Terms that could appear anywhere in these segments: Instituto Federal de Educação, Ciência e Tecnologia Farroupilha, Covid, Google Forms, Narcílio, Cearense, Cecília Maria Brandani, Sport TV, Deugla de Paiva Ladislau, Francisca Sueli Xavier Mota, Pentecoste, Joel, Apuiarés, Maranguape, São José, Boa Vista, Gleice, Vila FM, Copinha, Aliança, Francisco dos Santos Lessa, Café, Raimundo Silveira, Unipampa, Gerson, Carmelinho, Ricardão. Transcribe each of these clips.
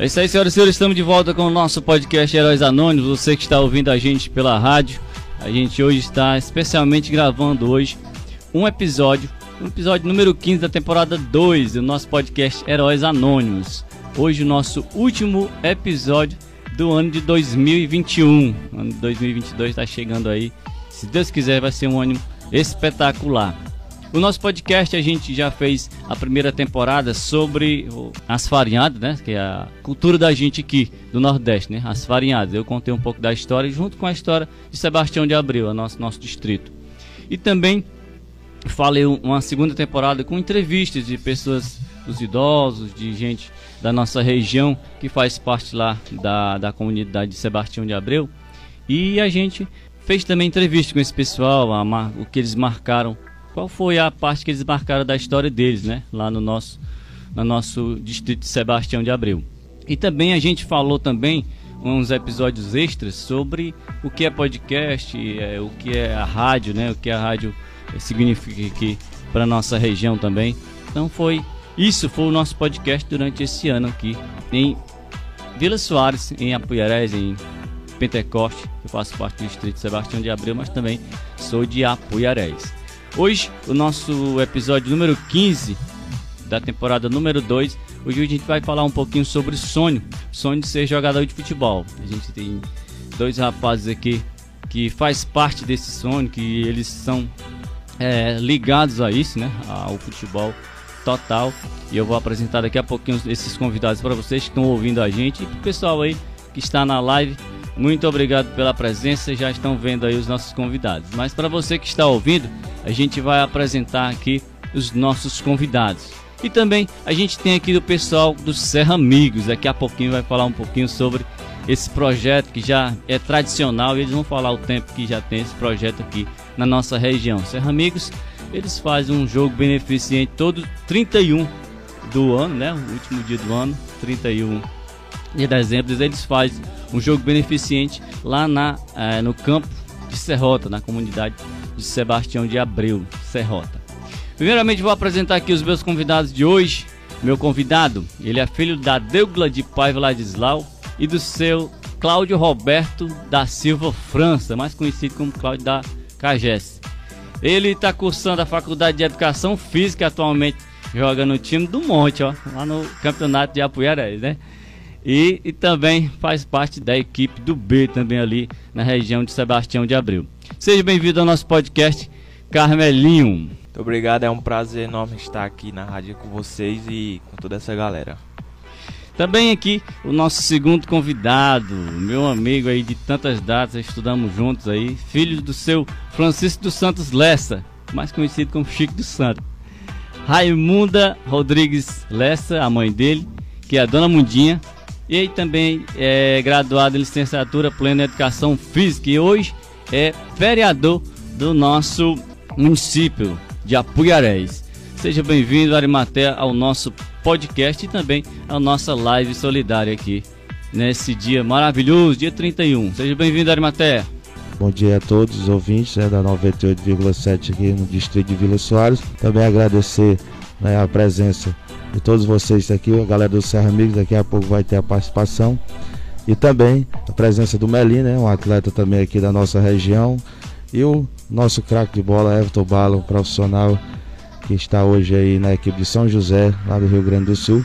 É isso aí, senhoras e senhores, estamos de volta com o nosso podcast Heróis Anônimos. Você que está ouvindo a gente pela rádio, a gente hoje está especialmente gravando hoje um episódio número 15 da temporada 2 do nosso podcast Heróis Anônimos. Hoje o nosso último episódio do ano de 2021. O ano de 2022 está chegando aí. Se Deus quiser, vai ser um ano espetacular. O nosso podcast, a gente já fez a primeira temporada sobre as farinhadas, né? Que é a cultura da gente aqui do Nordeste, né? As farinhadas. Eu contei um pouco da história, junto com a história de Sebastião de Abreu, nosso distrito. E também falei uma segunda temporada com entrevistas de pessoas, dos idosos, de gente da nossa região que faz parte lá da comunidade de Sebastião de Abreu. E a gente fez também entrevista com esse pessoal, o que eles marcaram. Qual foi a parte que eles marcaram da história deles, né? Lá no nosso distrito de Sebastião de Abreu. E também a gente falou também uns episódios extras sobre o que é podcast, o que é a rádio, né? O que a rádio significa aqui para nossa região também. Então foi o nosso podcast durante esse ano aqui em Vila Soares, em Apuiarés, em Pentecoste. Eu faço parte do distrito de Sebastião de Abreu, mas também sou de Apuiarés. Hoje, o nosso episódio número 15 da temporada número 2, hoje a gente vai falar um pouquinho sobre sonho de ser jogador de futebol. A gente tem dois rapazes aqui que faz parte desse sonho, que eles são ligados a isso, né? Ao futebol total. E eu vou apresentar daqui a pouquinho esses convidados para vocês que estão ouvindo a gente. E para o pessoal aí que está na live, muito obrigado pela presença, já estão vendo aí os nossos convidados. Mas para você que está ouvindo, a gente vai apresentar aqui os nossos convidados. E também a gente tem aqui o pessoal do Serra Amigos. Daqui a pouquinho vai falar um pouquinho sobre esse projeto que já é tradicional. E eles vão falar o tempo que já tem esse projeto aqui na nossa região. Serra Amigos, eles fazem um jogo beneficente todo 31 do ano, né? O último dia do ano, 31 de dezembro. Eles fazem um jogo beneficente lá no campo de Serrota, na comunidade de Sebastião de Abreu, Serrota. Primeiramente vou apresentar aqui os meus convidados de hoje. Meu convidado, ele é filho da Deugla de Paiva Ladislau e do seu Cláudio Roberto da Silva França, mais conhecido como Cláudio da Cagés. Ele está cursando a Faculdade de Educação Física, atualmente joga no time do Monte, ó, lá no campeonato de Apuiarés, né? E também faz parte da equipe do B também ali na região de Sebastião de Abreu. Seja bem-vindo ao nosso podcast, Carmelinho. Muito obrigado, é um prazer enorme estar aqui na rádio com vocês e com toda essa galera. Também aqui o nosso segundo convidado, meu amigo aí de tantas datas, estudamos juntos aí, filho do seu Francisco dos Santos Lessa, mais conhecido como Chico dos Santos. Raimunda Rodrigues Lessa, a mãe dele, que é a Dona Mundinha. E aí também é graduado em licenciatura plena em educação física e hoje é vereador do nosso município de Apuiarés. Seja bem-vindo, Arimateia, ao nosso podcast e também à nossa live solidária aqui nesse dia maravilhoso, dia 31. Seja bem-vindo, Arimateia. Bom dia a todos os ouvintes, né, da 98,7 aqui no distrito de Vila Soares. Também agradecer, né, a presença de todos vocês aqui, a galera do Serra Amigos, daqui a pouco vai ter a participação. E também a presença do Melinho, né, um atleta também aqui da nossa região. E o nosso craque de bola, Everton Bala, um profissional que está hoje aí na equipe de São José, lá do Rio Grande do Sul.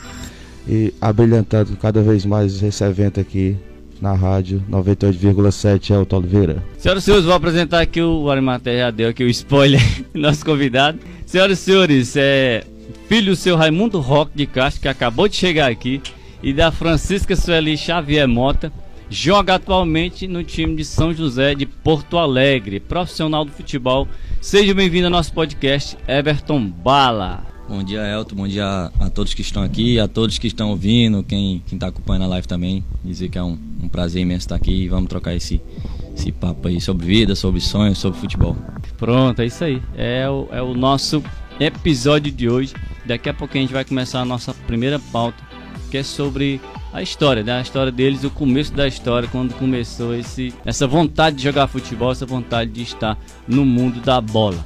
E abrilhantando cada vez mais esse evento aqui na rádio 98,7, Elton Oliveira. Senhoras e senhores, vou apresentar aqui o Arimateia, já deu aqui o spoiler, nosso convidado. Senhoras e senhores, filho do seu Raimundo Roque de Castro, que acabou de chegar aqui, e da Francisca Sueli Xavier Mota, joga atualmente no time de São José de Porto Alegre, profissional do futebol. Seja bem-vindo ao nosso podcast, Everton Bala. Bom dia, Elton, bom dia a todos que estão aqui, a todos que estão ouvindo, quem está acompanhando a live também, dizer que é um prazer imenso estar aqui e vamos trocar esse papo aí sobre vida, sobre sonhos, sobre futebol. Pronto, é isso aí, é o nosso episódio de hoje. Daqui a pouco a gente vai começar a nossa primeira pauta, que é sobre a história, né? A história deles, o começo da história, quando começou essa vontade de jogar futebol, essa vontade de estar no mundo da bola.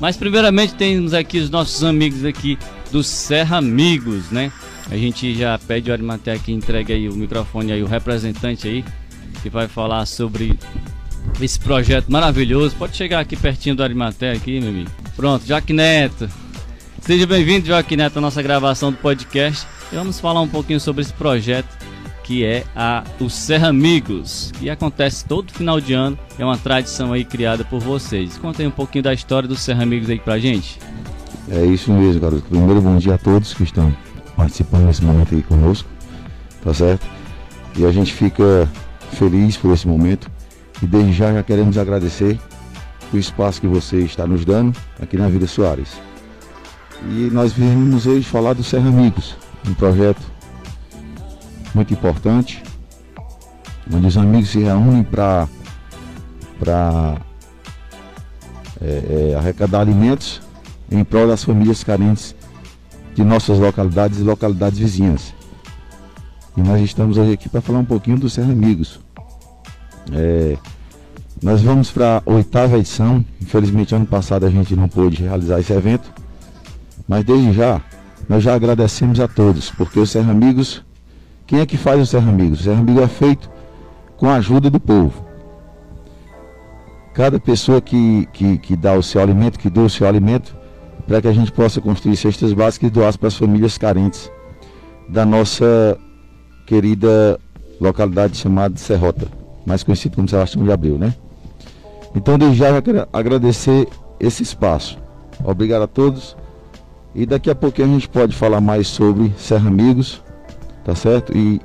Mas primeiramente temos aqui os nossos amigos aqui do Serra Amigos, né? A gente já pede o Arimateia que entregue aí o microfone aí, o representante aí, que vai falar sobre esse projeto maravilhoso. Pode chegar aqui pertinho do Arimateia aqui, meu amigo. Pronto, Joaquim Neto. Seja bem-vindo, Joaquim Neto, à nossa gravação do podcast. E vamos falar um pouquinho sobre esse projeto que é o Serra Amigos, que acontece todo final de ano. É uma tradição aí criada por vocês. Conta aí um pouquinho da história do Serra Amigos aí pra gente. É isso mesmo, garoto. Primeiro, bom dia a todos que estão participando nesse momento aí conosco, tá certo? E a gente fica feliz por esse momento e desde já queremos agradecer o espaço que você está nos dando aqui na Vila Soares. E nós viemos hoje falar do Serra Amigos, um projeto muito importante, onde os amigos se reúnem para arrecadar alimentos em prol das famílias carentes de nossas localidades e localidades vizinhas. E nós estamos hoje aqui para falar um pouquinho do Serra Amigos. Nós vamos para a 8ª edição. Infelizmente, ano passado a gente não pôde realizar esse evento, mas desde já nós já agradecemos a todos, porque o Serra Amigos, quem é que faz o Serra Amigos? O Serra Amigos é feito com a ajuda do povo. Cada pessoa que dá o seu alimento, que doa o seu alimento, para que a gente possa construir cestas básicas e doar para as famílias carentes da nossa querida localidade chamada Serrota, mais conhecida como Sebastião de Abreu, né? Então, desde já, eu quero agradecer esse espaço. Obrigado a todos. E daqui a pouquinho a gente pode falar mais sobre Serra Amigos, tá certo? E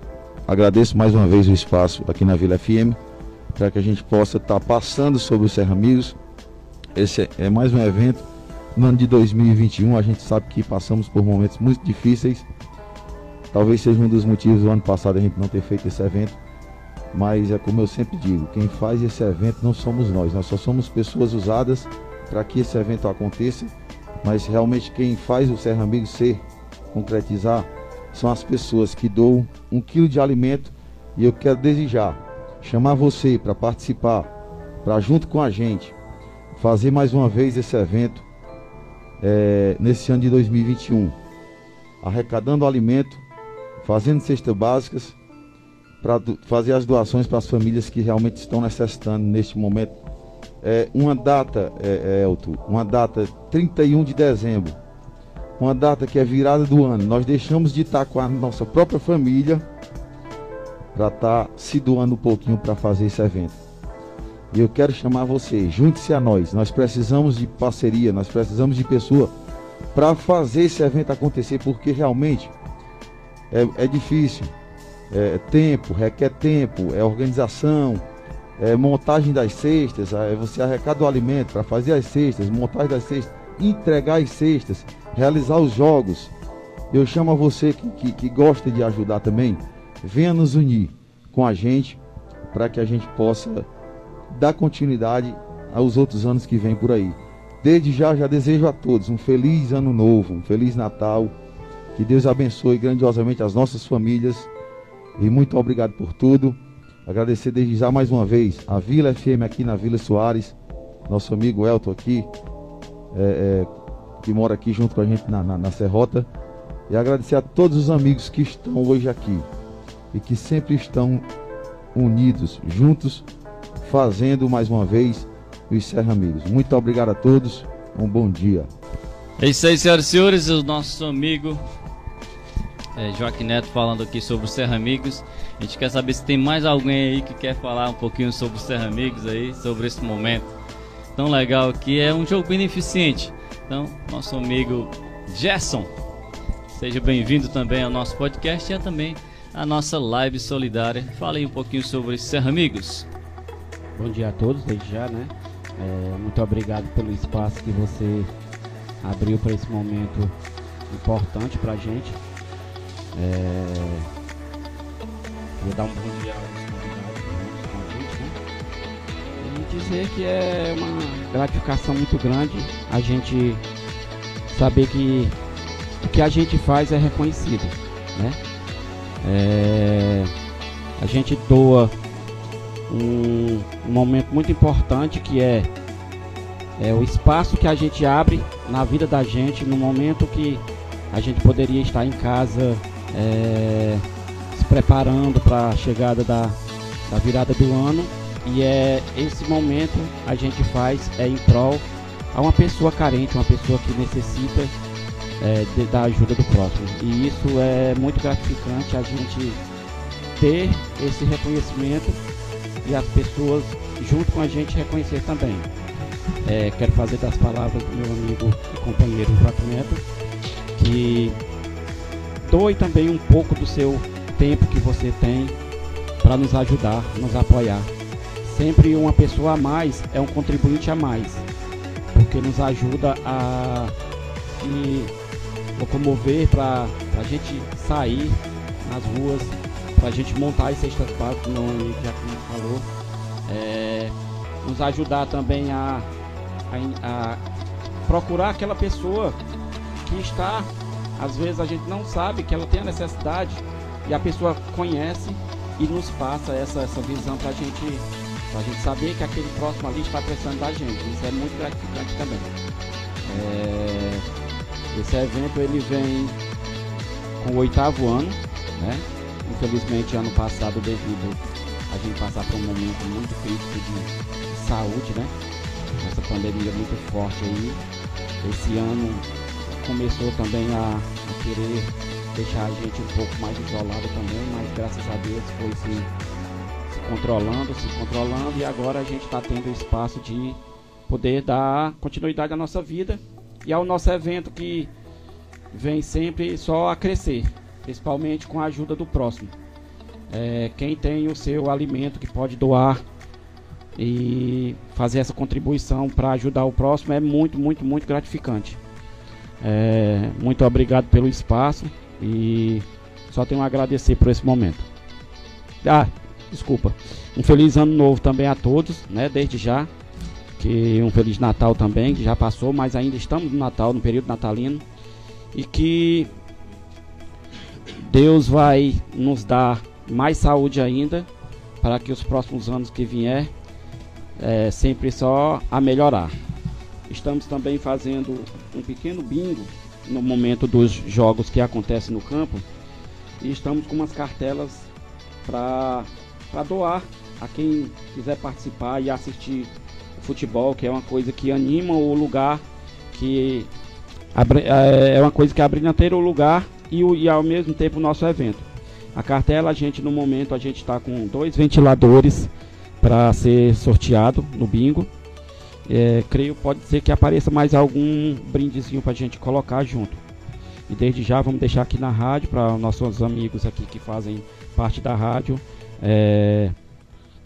agradeço mais uma vez o espaço aqui na Vila FM, para que a gente possa estar passando sobre o Serra Amigos. Esse é mais um evento. No ano de 2021, a gente sabe que passamos por momentos muito difíceis. Talvez seja um dos motivos do ano passado a gente não ter feito esse evento. Mas é como eu sempre digo, quem faz esse evento não somos nós só somos pessoas usadas para que esse evento aconteça. Mas realmente quem faz o Serra Amigos ser, concretizar, são as pessoas que doam 1 quilo de alimento. E eu quero desejar, chamar você para participar, para junto com a gente fazer mais uma vez esse evento nesse ano de 2021, arrecadando alimento, fazendo cestas básicas, para fazer as doações para as famílias que realmente estão necessitando neste momento. Uma data, Elton, uma data 31 de dezembro, uma data que é virada do ano. Nós deixamos de estar com a nossa própria família para estar se doando um pouquinho para fazer esse evento. E eu quero chamar você, junte-se a nós. Nós precisamos de parceria, nós precisamos de pessoa para fazer esse evento acontecer, porque realmente é difícil. Requer tempo, organização, montagem das cestas, você arrecada o alimento para fazer as cestas, montagem das cestas, entregar as cestas, realizar os jogos. Eu chamo a você que gosta de ajudar também, venha nos unir com a gente para que a gente possa dar continuidade aos outros anos que vêm por aí. Desde já desejo a todos um feliz ano novo, um feliz Natal, que Deus abençoe grandiosamente as nossas famílias e muito obrigado por tudo. Agradecer desde já mais uma vez a Vila FM aqui na Vila Soares, nosso amigo Elton aqui, que mora aqui junto com a gente na Serrota, e agradecer a todos os amigos que estão hoje aqui e que sempre estão unidos, juntos, fazendo mais uma vez os Serra Amigos. Muito obrigado a todos, um bom dia. É isso aí, senhoras e senhores, o nosso amigo Joaquim Neto falando aqui sobre o Serra Amigos. A gente quer saber se tem mais alguém aí que quer falar um pouquinho sobre o Serra Amigos aí, sobre esse momento tão legal que é um jogo beneficente. Então, nosso amigo Gerson, seja bem-vindo também ao nosso podcast e também à nossa live solidária. Fala aí um pouquinho sobre Serra Amigos. Bom dia a todos, desde já, né? Muito obrigado pelo espaço que você abriu para esse momento importante para a gente. Queria dar um bom dia aos convidados, né? E dizer que é uma gratificação muito grande a gente saber que o que a gente faz é reconhecido, né? A gente doa um momento muito importante que é o espaço que a gente abre na vida da gente, no momento que a gente poderia estar em casa se preparando para a chegada da virada do ano, e esse momento a gente faz em prol a uma pessoa carente, uma pessoa que necessita da ajuda do próximo. E isso é muito gratificante, a gente ter esse reconhecimento e as pessoas junto com a gente reconhecer também. Quero fazer das palavras do meu amigo e companheiro Joaquim Neto, que doe também um pouco do seu tempo que você tem para nos ajudar, nos apoiar. Sempre uma pessoa a mais é um contribuinte a mais, porque nos ajuda a se locomover, para a gente sair nas ruas, para a gente montar as cestas básicas, como o amigo Joaquim falou. Nos ajudar também a procurar aquela pessoa que está, às vezes a gente não sabe que ela tem a necessidade e a pessoa conhece e nos passa essa visão para a gente saber que aquele próximo ali está precisando da gente. Isso é muito gratificante também. Esse evento ele vem com o 8º ano, né? Infelizmente ano passado, devido a gente passar por um momento muito crítico de saúde, né? Essa pandemia muito forte aí. Esse ano começou também a querer deixar a gente um pouco mais isolado também, mas graças a Deus foi se controlando, e agora a gente está tendo espaço de poder dar continuidade à nossa vida e ao nosso evento, que vem sempre só a crescer, principalmente com a ajuda do próximo. Quem tem o seu alimento que pode doar e fazer essa contribuição para ajudar o próximo é muito, muito, muito gratificante. Muito obrigado pelo espaço e só tenho a agradecer por esse momento. Desculpa. Um feliz ano novo também a todos, né? Desde já. Que um feliz Natal também, que já passou, mas ainda estamos no Natal, no período natalino. E que Deus vai nos dar mais saúde ainda, para que os próximos anos que vier sempre só a melhorar. Estamos também fazendo um pequeno bingo no momento dos jogos que acontecem no campo, e estamos com umas cartelas para doar a quem quiser participar e assistir o futebol, que é uma coisa que anima o lugar, que é uma coisa que abrilhanteia o lugar e ao mesmo tempo o nosso evento. A cartela, no momento a gente está com 2 ventiladores para ser sorteado no bingo. Creio, pode ser que apareça mais algum brindezinho para a gente colocar junto. E desde já vamos deixar aqui na rádio para nossos amigos aqui que fazem parte da rádio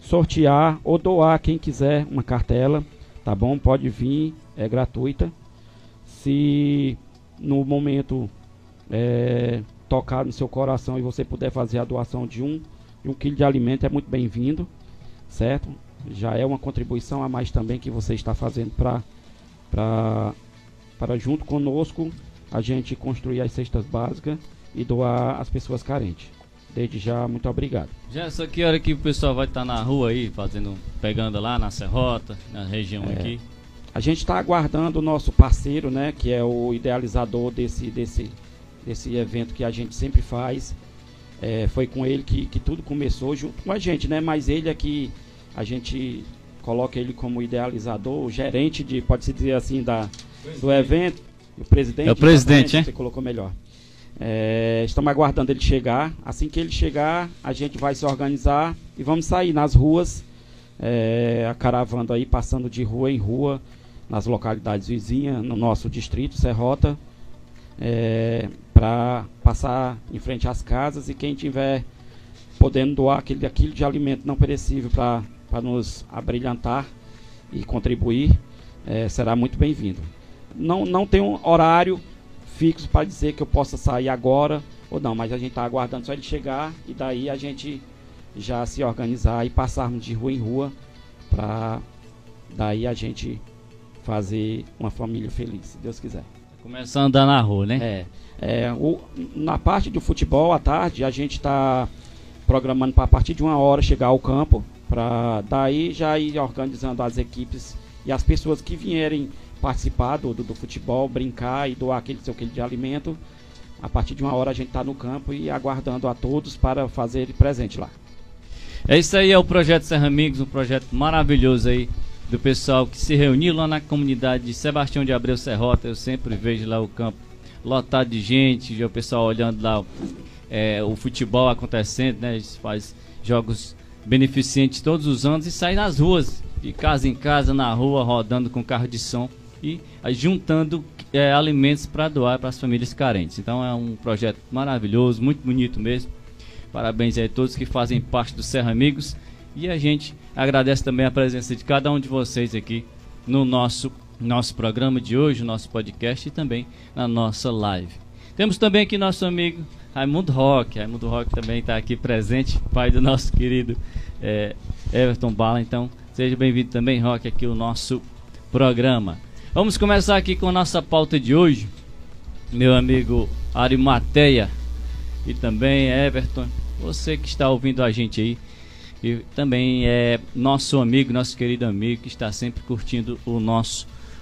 sortear ou doar, quem quiser, uma cartela, tá bom? Pode vir, é gratuita. Se no momento tocar no seu coração e você puder fazer a doação de um quilo de alimento, é muito bem-vindo, certo? Já é uma contribuição a mais também que você está fazendo para junto conosco a gente construir as cestas básicas e doar às pessoas carentes. Desde já, muito obrigado. Gerson, que hora que o pessoal vai estar na rua aí, pegando lá na Serrota, na região aqui? A gente está aguardando o nosso parceiro, né, que é o idealizador desse evento que a gente sempre faz. Foi com ele que tudo começou, junto com a gente, né? Mas ele aqui, a gente coloca ele como idealizador, gerente de, pode-se dizer assim, do evento. O presidente. É o presidente, hein? Você colocou melhor. Estamos aguardando ele chegar. Assim que ele chegar, a gente vai se organizar e vamos sair nas ruas, a caravana aí, passando de rua em rua, nas localidades vizinhas, no nosso distrito, Serrota. Para passar em frente às casas, e quem tiver podendo doar aquele quilo de alimento não perecível para nos abrilhantar e contribuir, será muito bem-vindo. Não tem um horário fixo para dizer que eu possa sair agora ou não, mas a gente está aguardando só ele chegar, e daí a gente já se organizar e passarmos de rua em rua, para daí a gente fazer uma família feliz, se Deus quiser. Começar a andar na rua, né? Na parte do futebol, à tarde, a gente está programando para a partir de 1h chegar ao campo, para daí já ir organizando as equipes e as pessoas que vierem participar do futebol, brincar e doar aquele seu quilo de alimento, a partir de 1h a gente está no campo e aguardando a todos para fazer ele presente lá. É isso aí, é o projeto Serra Amigos, um projeto maravilhoso aí do pessoal que se reuniu lá na comunidade de Sebastião de Abreu, Serrota. Eu sempre vejo lá o campo lotado de gente, o pessoal olhando lá o futebol acontecendo, né? A gente faz jogos beneficentes todos os anos e sai nas ruas, de casa em casa, na rua, rodando com carro de som e juntando alimentos para doar para as famílias carentes. Então é um projeto maravilhoso, muito bonito mesmo. Parabéns a todos que fazem parte do Serra Amigos. E a gente agradece também a presença de cada um de vocês aqui no nosso programa de hoje, nosso podcast e também na nossa live. Temos também aqui nosso amigo Raimundo Roque. Raimundo Roque também está aqui presente, pai do nosso querido Everton Bala. Então seja bem-vindo também, Roque, aqui ao nosso programa. Vamos começar aqui com a nossa pauta de hoje. Meu amigo Arimateia e também Everton, você que está ouvindo a gente aí, e também é nosso amigo, nosso querido amigo que está sempre curtindo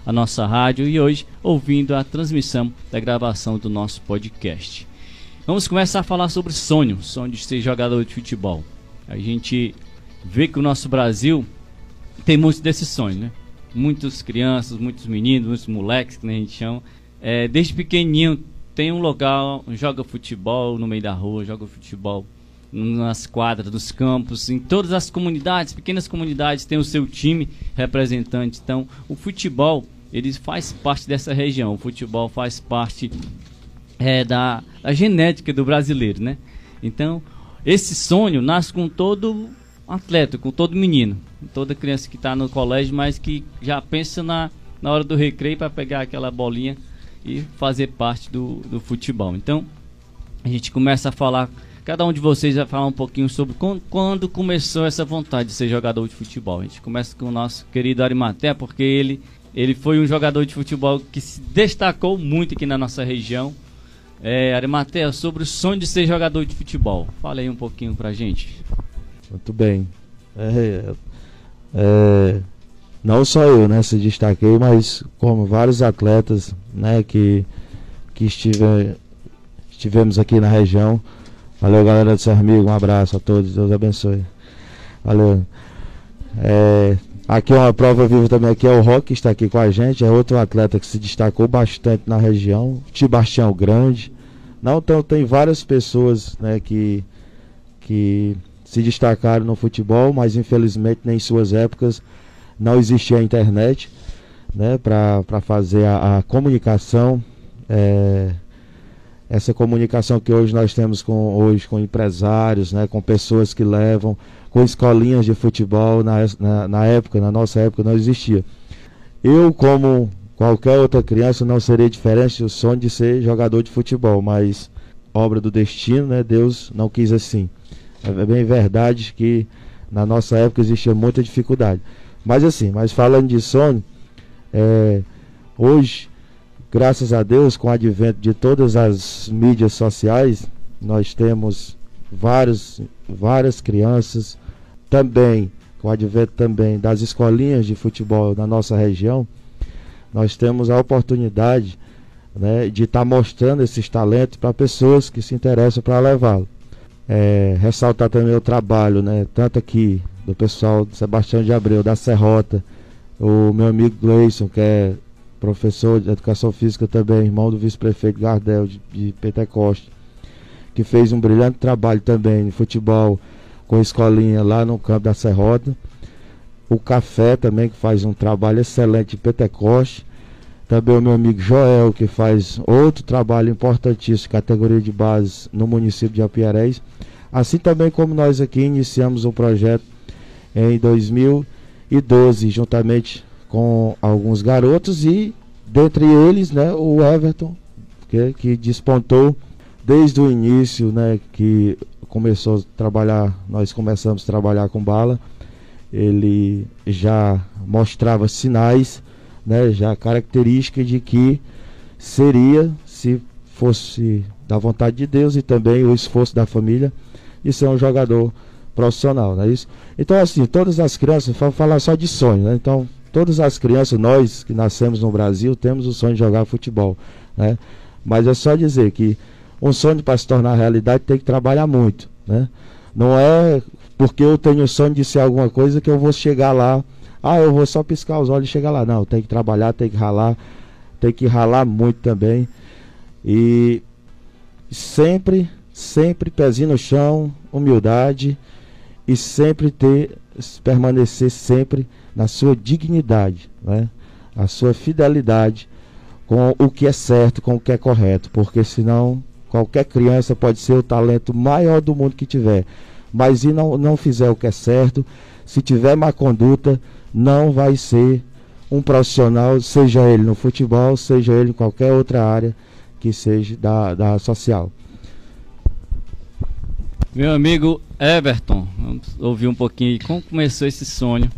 a nossa rádio e hoje ouvindo a transmissão da gravação do nosso podcast. Vamos começar a falar sobre sonho de ser jogador de futebol. A gente vê que o nosso Brasil tem muitos desses sonhos, né? Muitas crianças, muitos meninos, muitos moleques, que a gente chama, desde pequenininho tem um lugar, joga futebol no meio da rua, joga futebol nas quadras, nos campos, em todas as comunidades, pequenas comunidades tem o seu time representante. Então o futebol, ele faz parte dessa região, o futebol faz parte da genética do brasileiro, né? Então esse sonho nasce com todo atleta, com todo menino, com toda criança que está no colégio, mas que já pensa na hora do recreio para pegar aquela bolinha e fazer parte do futebol. Então a gente começa a falar, cada um de vocês vai falar um pouquinho sobre quando começou essa vontade de ser jogador de futebol. A gente começa com o nosso querido Arimateia, porque ele foi um jogador de futebol que se destacou muito aqui na nossa região. Arimateia, sobre o sonho de ser jogador de futebol, fala aí um pouquinho pra gente. Muito bem, não só eu, né, se destaquei, mas como vários atletas, né, que estivemos aqui na região. Valeu, galera do Serra Amigos, um abraço a todos, Deus abençoe. Valeu. Aqui uma prova viva também, aqui é o Roque, que está aqui com a gente, é outro atleta que se destacou bastante na região, Sebastião Grande. Não, então tem várias pessoas, né, que se destacaram no futebol, mas infelizmente nem em suas épocas não existia a internet, né, para fazer a comunicação, essa comunicação que hoje nós temos com empresários, né, com pessoas que levam, com escolinhas de futebol, na nossa época não existia. Eu, como qualquer outra criança, não seria diferente o sonho de ser jogador de futebol, mas obra do destino, né, Deus não quis assim. É bem verdade que na nossa época existia muita dificuldade. Mas falando de sonho, hoje, graças a Deus, com o advento de todas as mídias sociais, nós temos várias crianças, também, com o advento também das escolinhas de futebol na nossa região, nós temos a oportunidade, né, de estar mostrando esses talentos para pessoas que se interessam para levá-lo. Ressaltar também o trabalho, né, tanto aqui do pessoal do Sebastião de Abreu, da Serrota, o meu amigo Gleice, que é professor de educação física também, irmão do vice-prefeito Gardel de Pentecoste, que fez um brilhante trabalho também de futebol com a escolinha lá no campo da Serrota. O Café também, que faz um trabalho excelente em Pentecoste. Também o meu amigo Joel, que faz outro trabalho importantíssimo, categoria de base no município de Apuiarés. Assim também como nós aqui iniciamos o projeto em 2012, juntamente com alguns garotos e, dentre eles, né, o Everton, que despontou desde o início, né, que começou a trabalhar, nós começamos a trabalhar com Bala. Ele já mostrava sinais, né, já característica de que seria, se fosse da vontade de Deus e também o esforço da família, de ser um jogador profissional, não é isso? Então, assim, todas as crianças, vamos falar só de sonho, né? Então, todas as crianças, nós que nascemos no Brasil, temos o sonho de jogar futebol, né? Mas é só dizer que um sonho para se tornar realidade tem que trabalhar muito, né? Não é porque eu tenho o sonho de ser alguma coisa que eu vou chegar lá, ah, eu vou só piscar os olhos e chegar lá. Não, tem que trabalhar, tem que ralar muito também. E sempre, sempre pezinho no chão, humildade e sempre ter, permanecer sempre na sua dignidade, né? A sua fidelidade com o que é certo, com o que é correto, porque senão qualquer criança pode ser o talento maior do mundo que tiver, mas se não fizer o que é certo, se tiver má conduta, não vai ser um profissional, seja ele no futebol, seja ele em qualquer outra área que seja da social. Meu amigo Everton, vamos ouvir um pouquinho como começou esse sonho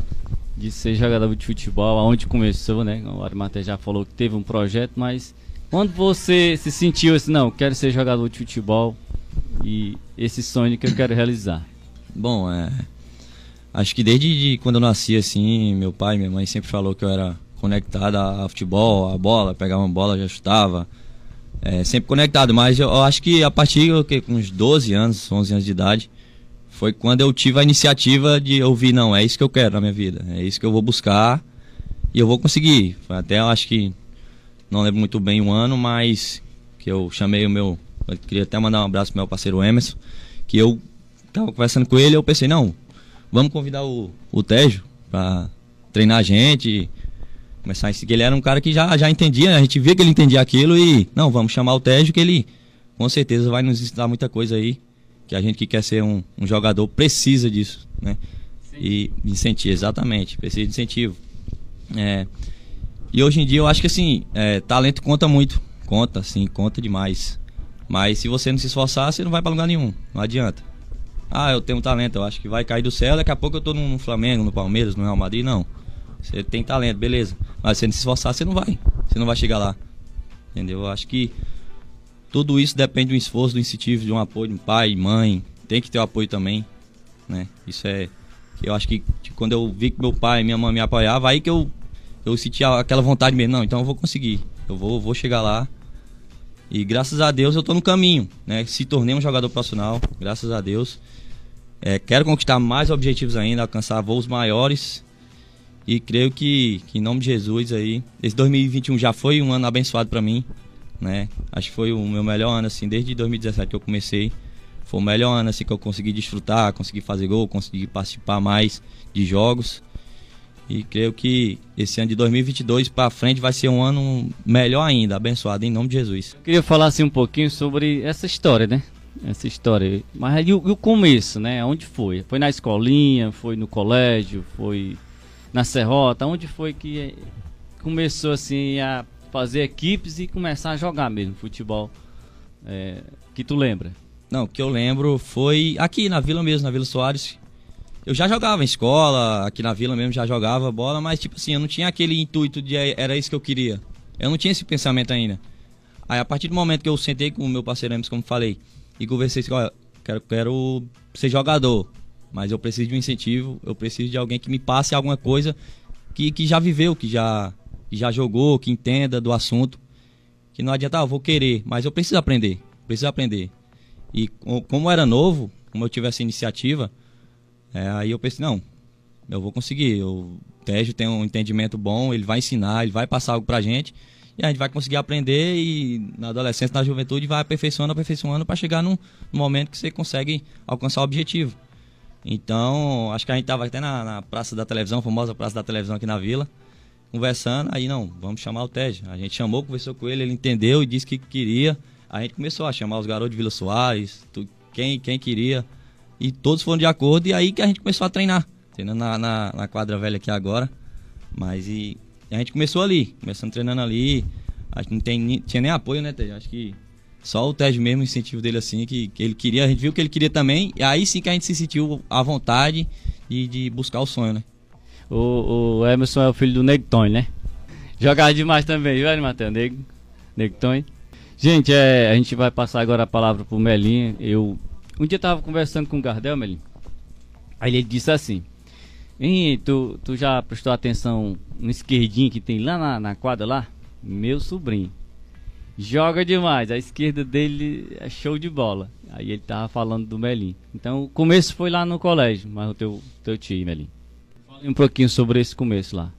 de ser jogador de futebol, aonde começou, né? O Arimateia já falou que teve um projeto, mas quando você se sentiu assim, não, quero ser jogador de futebol e esse sonho que eu quero realizar? Bom, acho que desde quando eu nasci, assim, meu pai e minha mãe sempre falou que eu era conectado a futebol, a bola, pegava uma bola, já chutava, sempre conectado, mas eu acho que a partir de uns 12 anos, 11 anos de idade, foi quando eu tive a iniciativa de ouvir, não, é isso que eu quero na minha vida, é isso que eu vou buscar e eu vou conseguir. Foi até, eu acho que, não lembro muito bem o ano, mas que eu chamei o meu, eu queria até mandar um abraço pro meu parceiro Emerson, que eu tava conversando com ele, eu pensei, não, vamos convidar o Tejo para treinar a gente, começar a seguir. Ele era um cara que já entendia, a gente via que ele entendia aquilo e, não, vamos chamar o Tejo que ele com certeza vai nos ensinar muita coisa aí, que a gente que quer ser um jogador precisa disso, né? E incentivo, exatamente, precisa de incentivo. E hoje em dia eu acho que assim, talento conta muito, conta sim, conta demais, mas se você não se esforçar, você não vai para lugar nenhum, não adianta. Ah, eu tenho um talento, eu acho que vai cair do céu, daqui a pouco eu tô no Flamengo, no Palmeiras, no Real Madrid, não. Você tem talento, beleza, mas se você não se esforçar, você não vai chegar lá, entendeu? Eu acho que tudo isso depende do esforço, do incentivo, de um apoio, de um pai, mãe. Tem que ter o apoio também, né? Isso é... Eu acho que quando eu vi que meu pai e minha mãe me apoiavam, aí que eu senti aquela vontade mesmo. Não, então eu vou conseguir. Eu vou chegar lá. E graças a Deus eu tô no caminho, né? Se tornei um jogador profissional, graças a Deus. Quero conquistar mais objetivos ainda, alcançar voos maiores. E creio que em nome de Jesus aí... Esse 2021 já foi um ano abençoado pra mim, né? Acho que foi o meu melhor ano assim, desde 2017 que eu comecei, foi o melhor ano assim que eu consegui desfrutar, consegui fazer gol, consegui participar mais de jogos e creio que esse ano de 2022 para frente vai ser um ano melhor ainda, abençoado em nome de Jesus. Eu queria falar assim um pouquinho sobre essa história, né? Essa história, mas e o começo, né? Onde foi? Foi na escolinha? Foi no colégio? Foi na Serrota? Onde foi que começou assim a fazer equipes e começar a jogar mesmo futebol, que tu lembra? Não, que eu lembro foi aqui na Vila mesmo, na Vila Soares. Eu já jogava em escola, aqui na Vila mesmo já jogava bola, mas tipo assim, eu não tinha aquele intuito de era isso que eu queria. Eu não tinha esse pensamento ainda. Aí a partir do momento que eu sentei com o meu parceiro Emerson, como falei, e conversei assim, olha, quero ser jogador, mas eu preciso de um incentivo, eu preciso de alguém que me passe alguma coisa que já viveu, que já jogou, que entenda do assunto, que não adianta, eu vou querer, mas eu preciso aprender. E como eu era novo, como eu tive essa iniciativa, aí eu pensei, não, eu vou conseguir, o Tejo tem um entendimento bom, ele vai ensinar, ele vai passar algo pra gente, e a gente vai conseguir aprender e na adolescência, na juventude, vai aperfeiçoando para chegar num momento que você consegue alcançar o objetivo. Então, acho que a gente tava até na Praça da Televisão, famosa Praça da Televisão aqui na Vila, conversando, aí não, vamos chamar o Tejo. A gente chamou, conversou com ele, ele entendeu e disse que queria. A gente começou a chamar os garotos de Vila Soares, quem queria. E todos foram de acordo e aí que a gente começou a treinar. Treinando na quadra velha aqui agora. Mas a gente começou ali, começando treinando ali. Acho que não tinha nem apoio, né, Tejo? Acho que só o Tejo mesmo, o incentivo dele assim, que ele queria. A gente viu que ele queria também. E aí sim que a gente se sentiu à vontade de buscar o sonho, né? O Emerson é o filho do Nekton, né? Jogava demais também, viu, Arimateia? Nekton. Gente, a gente vai passar agora a palavra pro Melinho. Eu um dia tava conversando com o Gardel, Melinho. Aí ele disse assim: tu já prestou atenção no esquerdinho que tem lá na quadra lá? Meu sobrinho. Joga demais, a esquerda dele é show de bola. Aí ele tava falando do Melinho. Então o começo foi lá no colégio, mas o teu tio, Melinho. Fala um pouquinho sobre esse começo lá.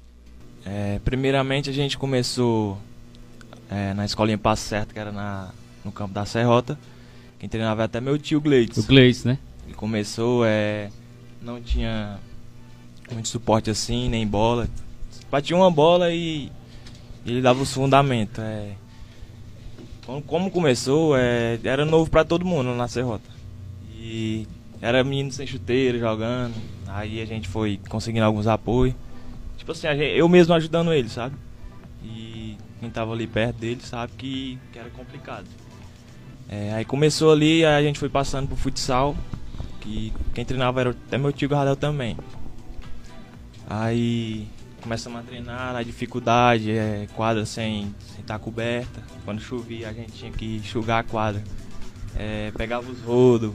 Primeiramente a gente começou na escolinha Passo Certo, que era no campo da Serrota. Quem treinava até meu tio Gleice. O Gleice, né? Ele começou, não tinha muito suporte assim, nem bola. Batia uma bola e ele dava os fundamentos. Como começou, era novo pra todo mundo na Serrota. E era menino sem chuteira, jogando. Aí a gente foi conseguindo alguns apoios. Tipo assim, eu mesmo ajudando ele, sabe? E quem tava ali perto dele sabe que era complicado. Aí começou ali, aí a gente foi passando pro futsal. Que quem treinava era até meu tio Gardel também. Aí começamos a treinar, a dificuldade, quadra sem estar coberta. Quando chovia, a gente tinha que enxugar a quadra. Pegava os rodos,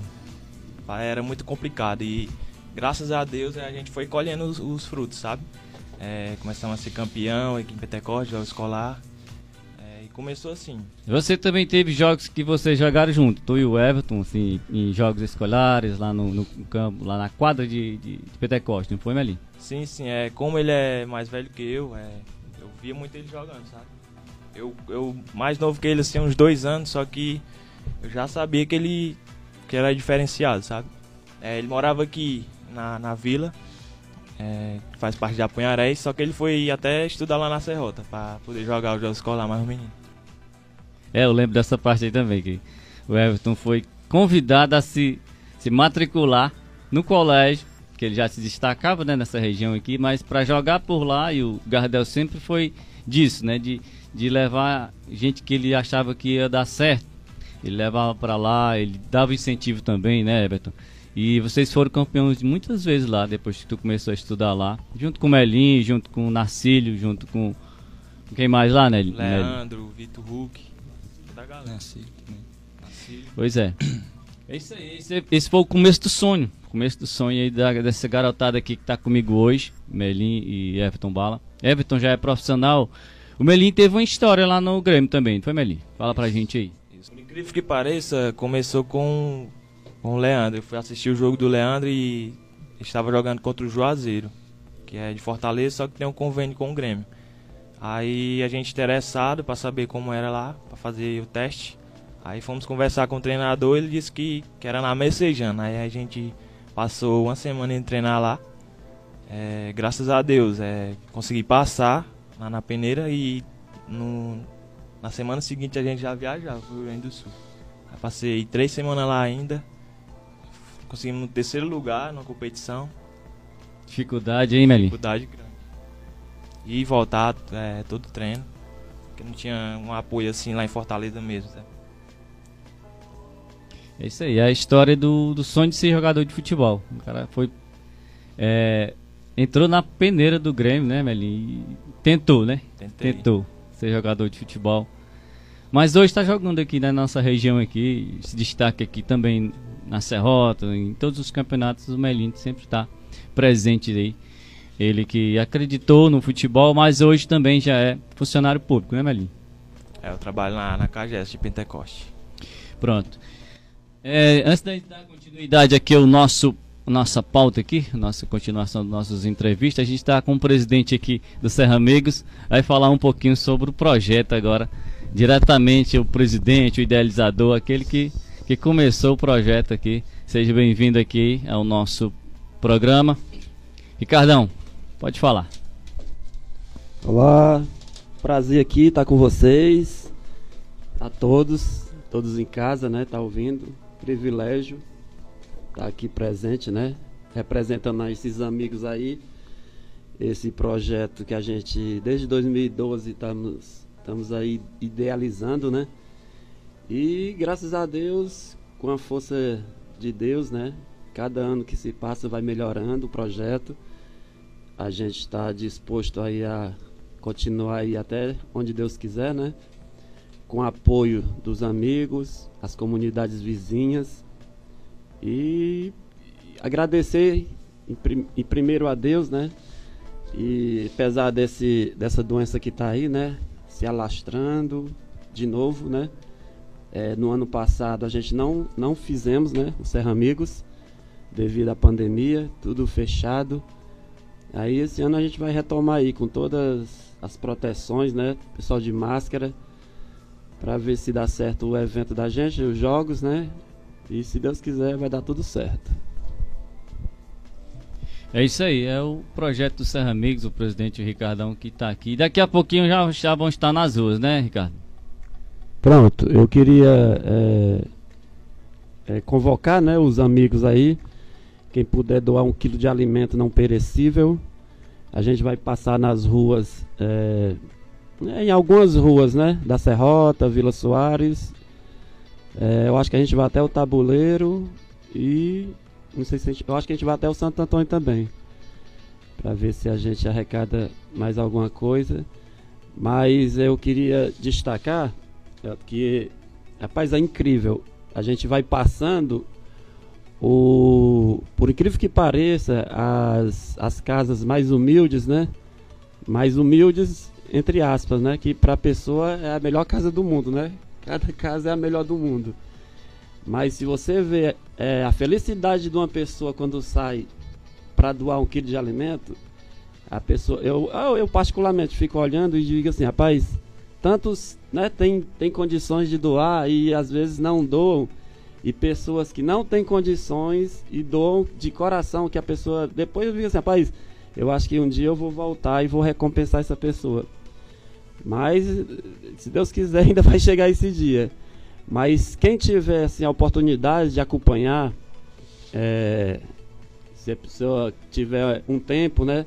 era muito complicado. E graças a Deus a gente foi colhendo os frutos, sabe? Começamos a ser campeão aqui em Pentecoste, jogo escolar. E começou assim. Você também teve jogos que vocês jogaram junto, tu e o Everton, assim, em jogos escolares, lá no campo, lá na quadra de Pentecoste, não foi, Melinho? Sim, sim. Como ele é mais velho que eu, eu via muito ele jogando, sabe? Eu mais novo que ele, assim, uns 2 anos, só que eu já sabia que era diferenciado, sabe? Ele morava aqui na vila, faz parte de Apuiarés, só que ele foi até estudar lá na Serrota, pra poder jogar o jogo escolar mais um menino. Eu lembro dessa parte aí também, que o Everton foi convidado a se matricular no colégio, que ele já se destacava, né, nessa região aqui, mas para jogar por lá, e o Gardel sempre foi disso, né, de levar gente que ele achava que ia dar certo, ele levava para lá, ele dava incentivo também, né, Everton? E vocês foram campeões muitas vezes lá, depois que tu começou a estudar lá, junto com o Melinho, junto com o Narcílio, junto com quem mais lá, né? Leandro, Vitor Roque, da galera. Narcílio também. Narcílio. Pois é. Isso aí, esse foi o começo do sonho. O começo do sonho aí dessa garotada aqui que tá comigo hoje, Melinho e Everton Bala. Everton já é profissional. O Melinho teve uma história lá no Grêmio também, não foi, Melinho? Fala pra gente aí. Por incrível que pareça, começou com o Leandro. Eu fui assistir o jogo do Leandro e estava jogando contra o Juazeiro, que é de Fortaleza, só que tem um convênio com o Grêmio. Aí a gente interessado para saber como era lá, para fazer o teste. Aí fomos conversar com o treinador, ele disse que era na Messejana. Aí a gente passou uma semana indo treinar lá. Graças a Deus, consegui passar lá na Peneira e na semana seguinte a gente já viajava para o Rio Grande do Sul. Aí passei 3 semanas lá ainda, conseguimos no 3º lugar na competição. Dificuldade, hein, Melinho? Dificuldade grande. E voltar todo treino, porque não tinha um apoio assim lá em Fortaleza mesmo, né? É isso aí, a história do sonho de ser jogador de futebol. O cara foi. Entrou na peneira do Grêmio, né, Melinho? E tentou, né? Tentou ser jogador de futebol. Mas hoje está jogando aqui na nossa região, aqui, se destaca aqui também na Serrota, em todos os campeonatos, o Melinho sempre está presente aí. Ele que acreditou no futebol, mas hoje também já é funcionário público, né, Melinho? Eu trabalho na CAGES de Pentecoste. Pronto. Antes da gente dar continuidade aqui ao nossa pauta aqui, nossa continuação das nossas entrevistas, a gente está com o presidente aqui do Serra Amigos, vai falar um pouquinho sobre o projeto agora, diretamente o presidente, o idealizador, aquele que começou o projeto aqui. Seja bem-vindo aqui ao nosso programa. Ricardão, pode falar. Olá, prazer aqui estar com vocês, a todos em casa, né, tá ouvindo, privilégio estar aqui presente, né, representando esses amigos aí, esse projeto que a gente, desde 2012, estamos aí idealizando, né, e graças a Deus, com a força de Deus, né, cada ano que se passa vai melhorando o projeto. A gente está disposto aí a continuar aí até onde Deus quiser, né? Com o apoio dos amigos, as comunidades vizinhas. E agradecer em primeiro a Deus, né? E apesar dessa doença que está aí, né? Se alastrando, de novo, né? No ano passado a gente não fizemos, né, o Serra Amigos, devido à pandemia, tudo fechado. Aí esse ano a gente vai retomar aí com todas as proteções, né, pessoal de máscara, para ver se dá certo o evento da gente, os jogos, né? E se Deus quiser vai dar tudo certo. É isso aí, é o projeto do Serra Amigos, o presidente Ricardão que está aqui. Daqui a pouquinho já vão estar nas ruas, né, Ricardo? Pronto, eu queria convocar, né, os amigos aí, quem puder doar 1 quilo de alimento não perecível. A gente vai passar nas ruas, em algumas ruas, né, da Serrota, Vila Soares, eu acho que a gente vai até o Tabuleiro e não sei se a gente, eu acho que a gente vai até o Santo Antônio também, para ver se a gente arrecada mais alguma coisa. Mas eu queria destacar que, rapaz, é incrível. A gente vai passando, por incrível que pareça, as casas mais humildes, né? Mais humildes, entre aspas, né? Que pra pessoa é a melhor casa do mundo, né? Cada casa é a melhor do mundo. Mas se você vê a felicidade de uma pessoa quando sai pra doar 1 quilo de alimento, a pessoa... Eu particularmente fico olhando e digo assim, rapaz... Tantos, né, tem condições de doar e às vezes não doam, e pessoas que não têm condições e doam de coração, que a pessoa, depois eu digo assim, rapaz, eu acho que um dia eu vou voltar e vou recompensar essa pessoa. Mas, se Deus quiser, ainda vai chegar esse dia. Mas quem tiver assim, a oportunidade de acompanhar, se a pessoa tiver um tempo, né,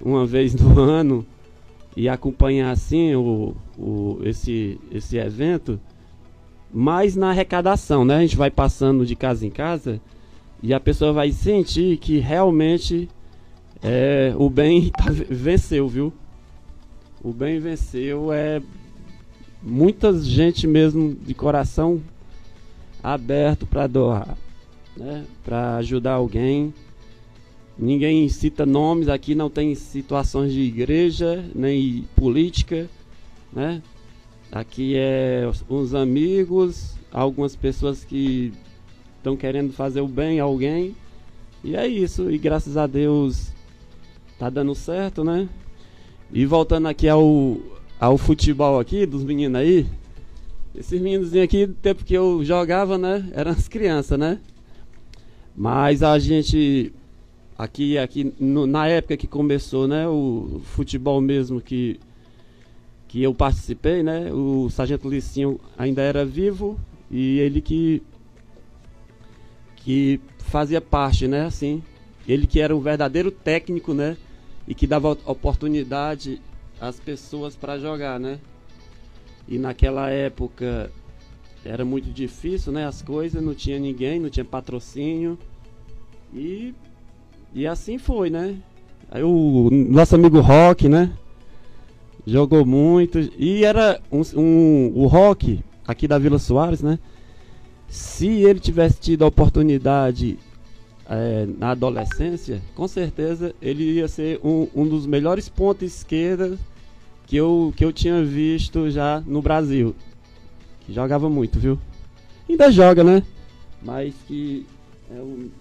uma vez no ano, e acompanhar assim esse evento, mas na arrecadação, né? A gente vai passando de casa em casa e a pessoa vai sentir que realmente o bem venceu, viu? O bem venceu, muita gente mesmo de coração aberto para doar, né? Para ajudar alguém. Ninguém cita nomes aqui, não tem situações de igreja, nem política, né? Aqui é uns amigos, algumas pessoas que estão querendo fazer o bem a alguém. E é isso, e graças a Deus tá dando certo, né? E voltando aqui ao futebol aqui, dos meninos aí. Esses meninos aqui, do tempo que eu jogava, né? Eram as crianças, né? Mas a gente... na época que começou, né, o futebol mesmo que eu participei, né, o Sargento Licinho ainda era vivo e ele que fazia parte, né, assim, ele que era um verdadeiro técnico, né, e que dava oportunidade às pessoas para jogar, né. E naquela época era muito difícil, né, as coisas, não tinha ninguém, não tinha patrocínio e assim foi, né? Aí o nosso amigo Roque, né? Jogou muito. E era o Roque, aqui da Vila Soares, né? Se ele tivesse tido a oportunidade na adolescência, com certeza ele ia ser um dos melhores ponta esquerda que eu tinha visto já no Brasil. Que jogava muito, viu? Ainda joga, né? Mas que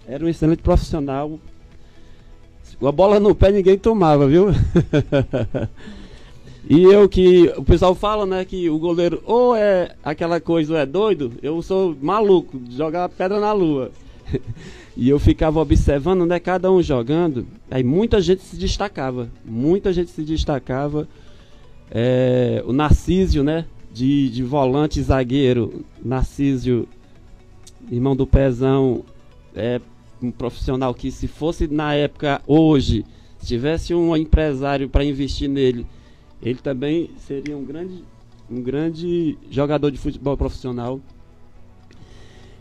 era um excelente profissional. A bola no pé ninguém tomava, viu? E eu que... O pessoal fala, né, que o goleiro ou é aquela coisa ou é doido. Eu sou maluco, jogar pedra na lua. E eu ficava observando, né, cada um jogando. Aí muita gente se destacava. O Narcísio, né, de volante zagueiro. Narcísio, irmão do Pezão, um profissional que, se fosse na época hoje, se tivesse um empresário para investir nele, ele também seria um grande jogador de futebol profissional.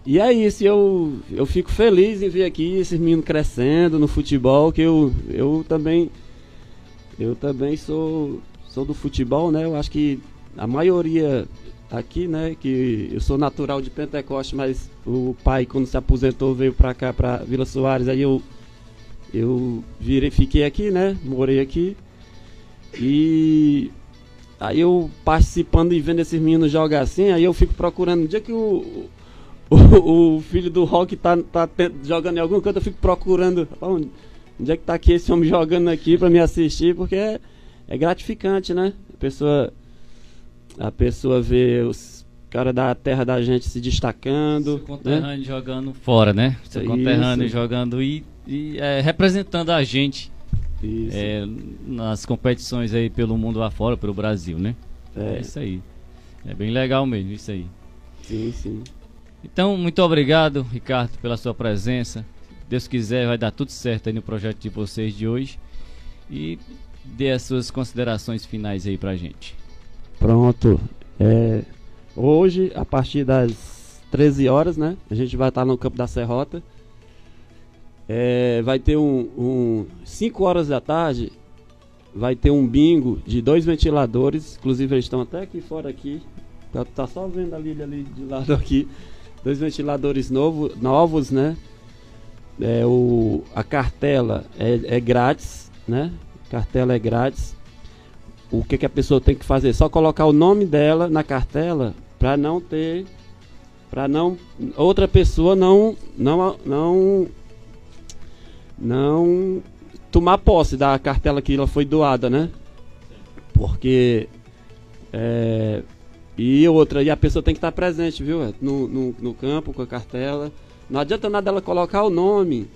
E é isso, eu fico feliz em ver aqui esses meninos crescendo no futebol, que eu também sou do futebol, né? Eu acho que a maioria aqui, né, que eu sou natural de Pentecoste, mas o pai, quando se aposentou, veio pra cá, pra Vila Soares, aí fiquei aqui, né, morei aqui, e Aí eu participando e vendo esses meninos jogar assim, aí eu fico procurando. No dia que o filho do Roque tá jogando em algum canto, eu fico procurando. Onde é que tá aqui esse homem jogando aqui pra me assistir? Porque é gratificante, né? A pessoa vê os caras da terra da gente se destacando. Seu conterrâneo, né? Jogando fora, né? Seu conterrâneo jogando e representando a gente. Isso. Nas competições aí pelo mundo afora, pelo Brasil, né? É isso aí. É bem legal mesmo, isso aí. Sim, sim. Então, muito obrigado, Ricardo, pela sua presença. Se Deus quiser, vai dar tudo certo aí no projeto de vocês de hoje. E dê as suas considerações finais aí pra gente. Pronto. Hoje, a partir das 13 horas, né? A gente vai estar no campo da Serrota. Vai ter 5 horas da tarde, vai ter um bingo de 2 ventiladores. Inclusive eles estão até aqui fora aqui. Tá só vendo ali de lado aqui. 2 ventiladores novos, né? A cartela é grátis, né? Cartela é grátis. O que a pessoa tem que fazer? Só colocar o nome dela na cartela para não ter. Para não. Outra pessoa não tomar posse da cartela que ela foi doada, né? Porque e a pessoa tem que estar presente, viu? No campo com a cartela. Não adianta nada ela colocar o nome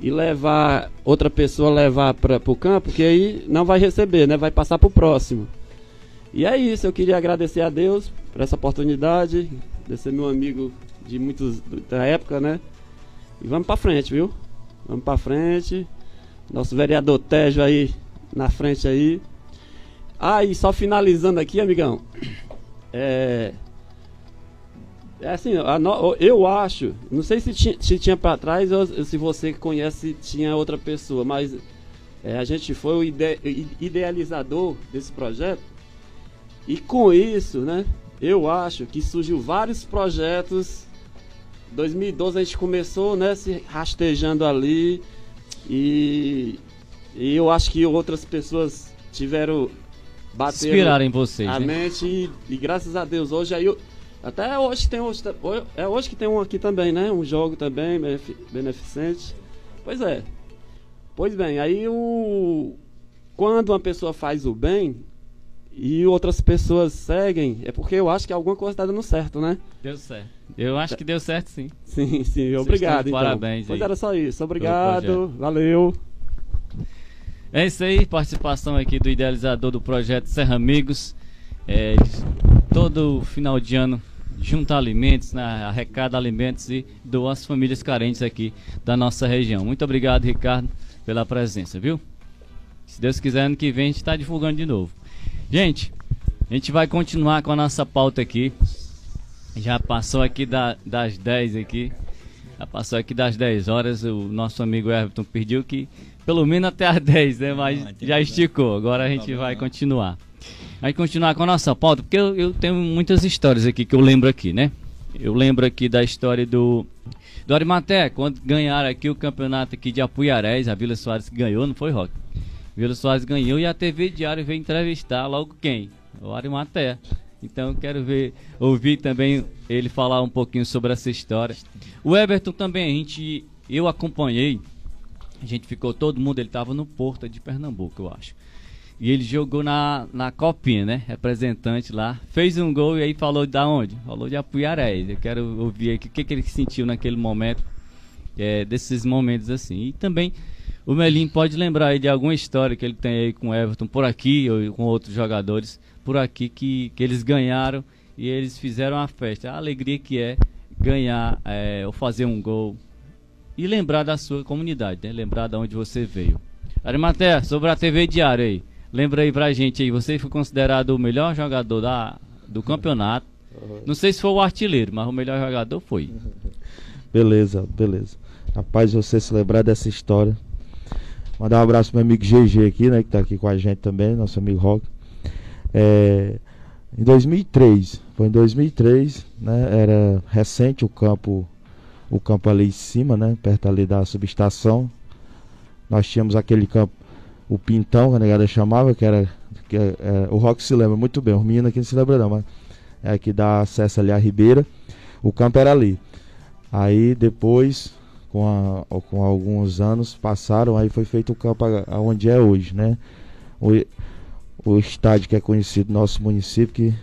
e levar outra pessoa para o campo, que aí não vai receber, né? Vai passar para o próximo. E é isso. Eu queria agradecer a Deus por essa oportunidade, de ser meu amigo de da época, né? E vamos para frente, viu? Vamos pra frente. Nosso vereador Tejo aí na frente aí. E só finalizando aqui, amigão. Assim, eu acho. Não sei se tinha pra trás ou se você conhece tinha outra pessoa. Mas a gente foi o idealizador desse projeto. E com isso, né? Eu acho que surgiu vários projetos. 2012 a gente começou, né, se rastejando ali e eu acho que outras pessoas inspiraram em vocês, a mente, né? E graças a Deus hoje até hoje tem hoje que tem um aqui também, né, um jogo também beneficente. Pois bem, aí quando uma pessoa faz o bem e outras pessoas seguem, é porque eu acho que alguma coisa está dando certo, né? Deu certo. Eu acho que deu certo, sim. Sim, sim. Obrigado, então. Parabéns. Pois era só isso. Obrigado. Valeu. É isso aí. Participação aqui do idealizador do projeto Serra Amigos. Todo final de ano junta alimentos, arrecada alimentos e doa às famílias carentes aqui da nossa região. Muito obrigado, Ricardo, pela presença, viu? Se Deus quiser, ano que vem a gente está divulgando de novo. Gente, a gente vai continuar com a nossa pauta aqui. Já passou aqui das 10 aqui. Já passou aqui das 10 horas. O nosso amigo Everton pediu que pelo menos até as 10, né? Mas já esticou. Agora a gente vai continuar. Vai continuar com a nossa pauta, porque eu tenho muitas histórias aqui que eu lembro aqui, né? Eu lembro aqui da história do Arimateia, quando ganharam aqui o campeonato aqui de Apuiarés. A Vila Soares ganhou, não foi, Roque? Vila Soares ganhou e a TV Diário veio entrevistar logo quem? O Arimateia. Então quero ouvir também ele falar um pouquinho sobre essa história. O Everton também, eu acompanhei, a gente ficou todo mundo, ele estava no Porto de Pernambuco, eu acho. E ele jogou na Copinha, né? Representante lá, fez um gol e aí falou de onde? Falou de Apuiarés. Eu quero ouvir aqui o que ele sentiu naquele momento, desses momentos assim. E também o Melinho pode lembrar aí de alguma história que ele tem aí com o Everton por aqui ou com outros jogadores por aqui que eles ganharam e eles fizeram a festa. A alegria que é ganhar ou fazer um gol e lembrar da sua comunidade, né? Lembrar de onde você veio. Arimateia, sobre a TV Diário aí. Lembra aí pra gente aí, você foi considerado o melhor jogador do campeonato. Não sei se foi o artilheiro, mas o melhor jogador foi. Beleza. Rapaz, você se lembrar dessa história. Mandar um abraço pro meu amigo GG aqui, né? Que tá aqui com a gente também, nosso amigo Roque. Foi em 2003, né? Era recente o campo ali em cima, né? Perto ali da subestação. Nós tínhamos aquele campo o Pintão, que a negada chamava, que era o Roque se lembra muito bem, os meninos aqui não se lembram não, mas é que dá acesso ali à Ribeira, o campo era ali. Aí depois, com alguns anos passaram, aí foi feito o campo onde é hoje, né? O estádio que é conhecido no nosso município, que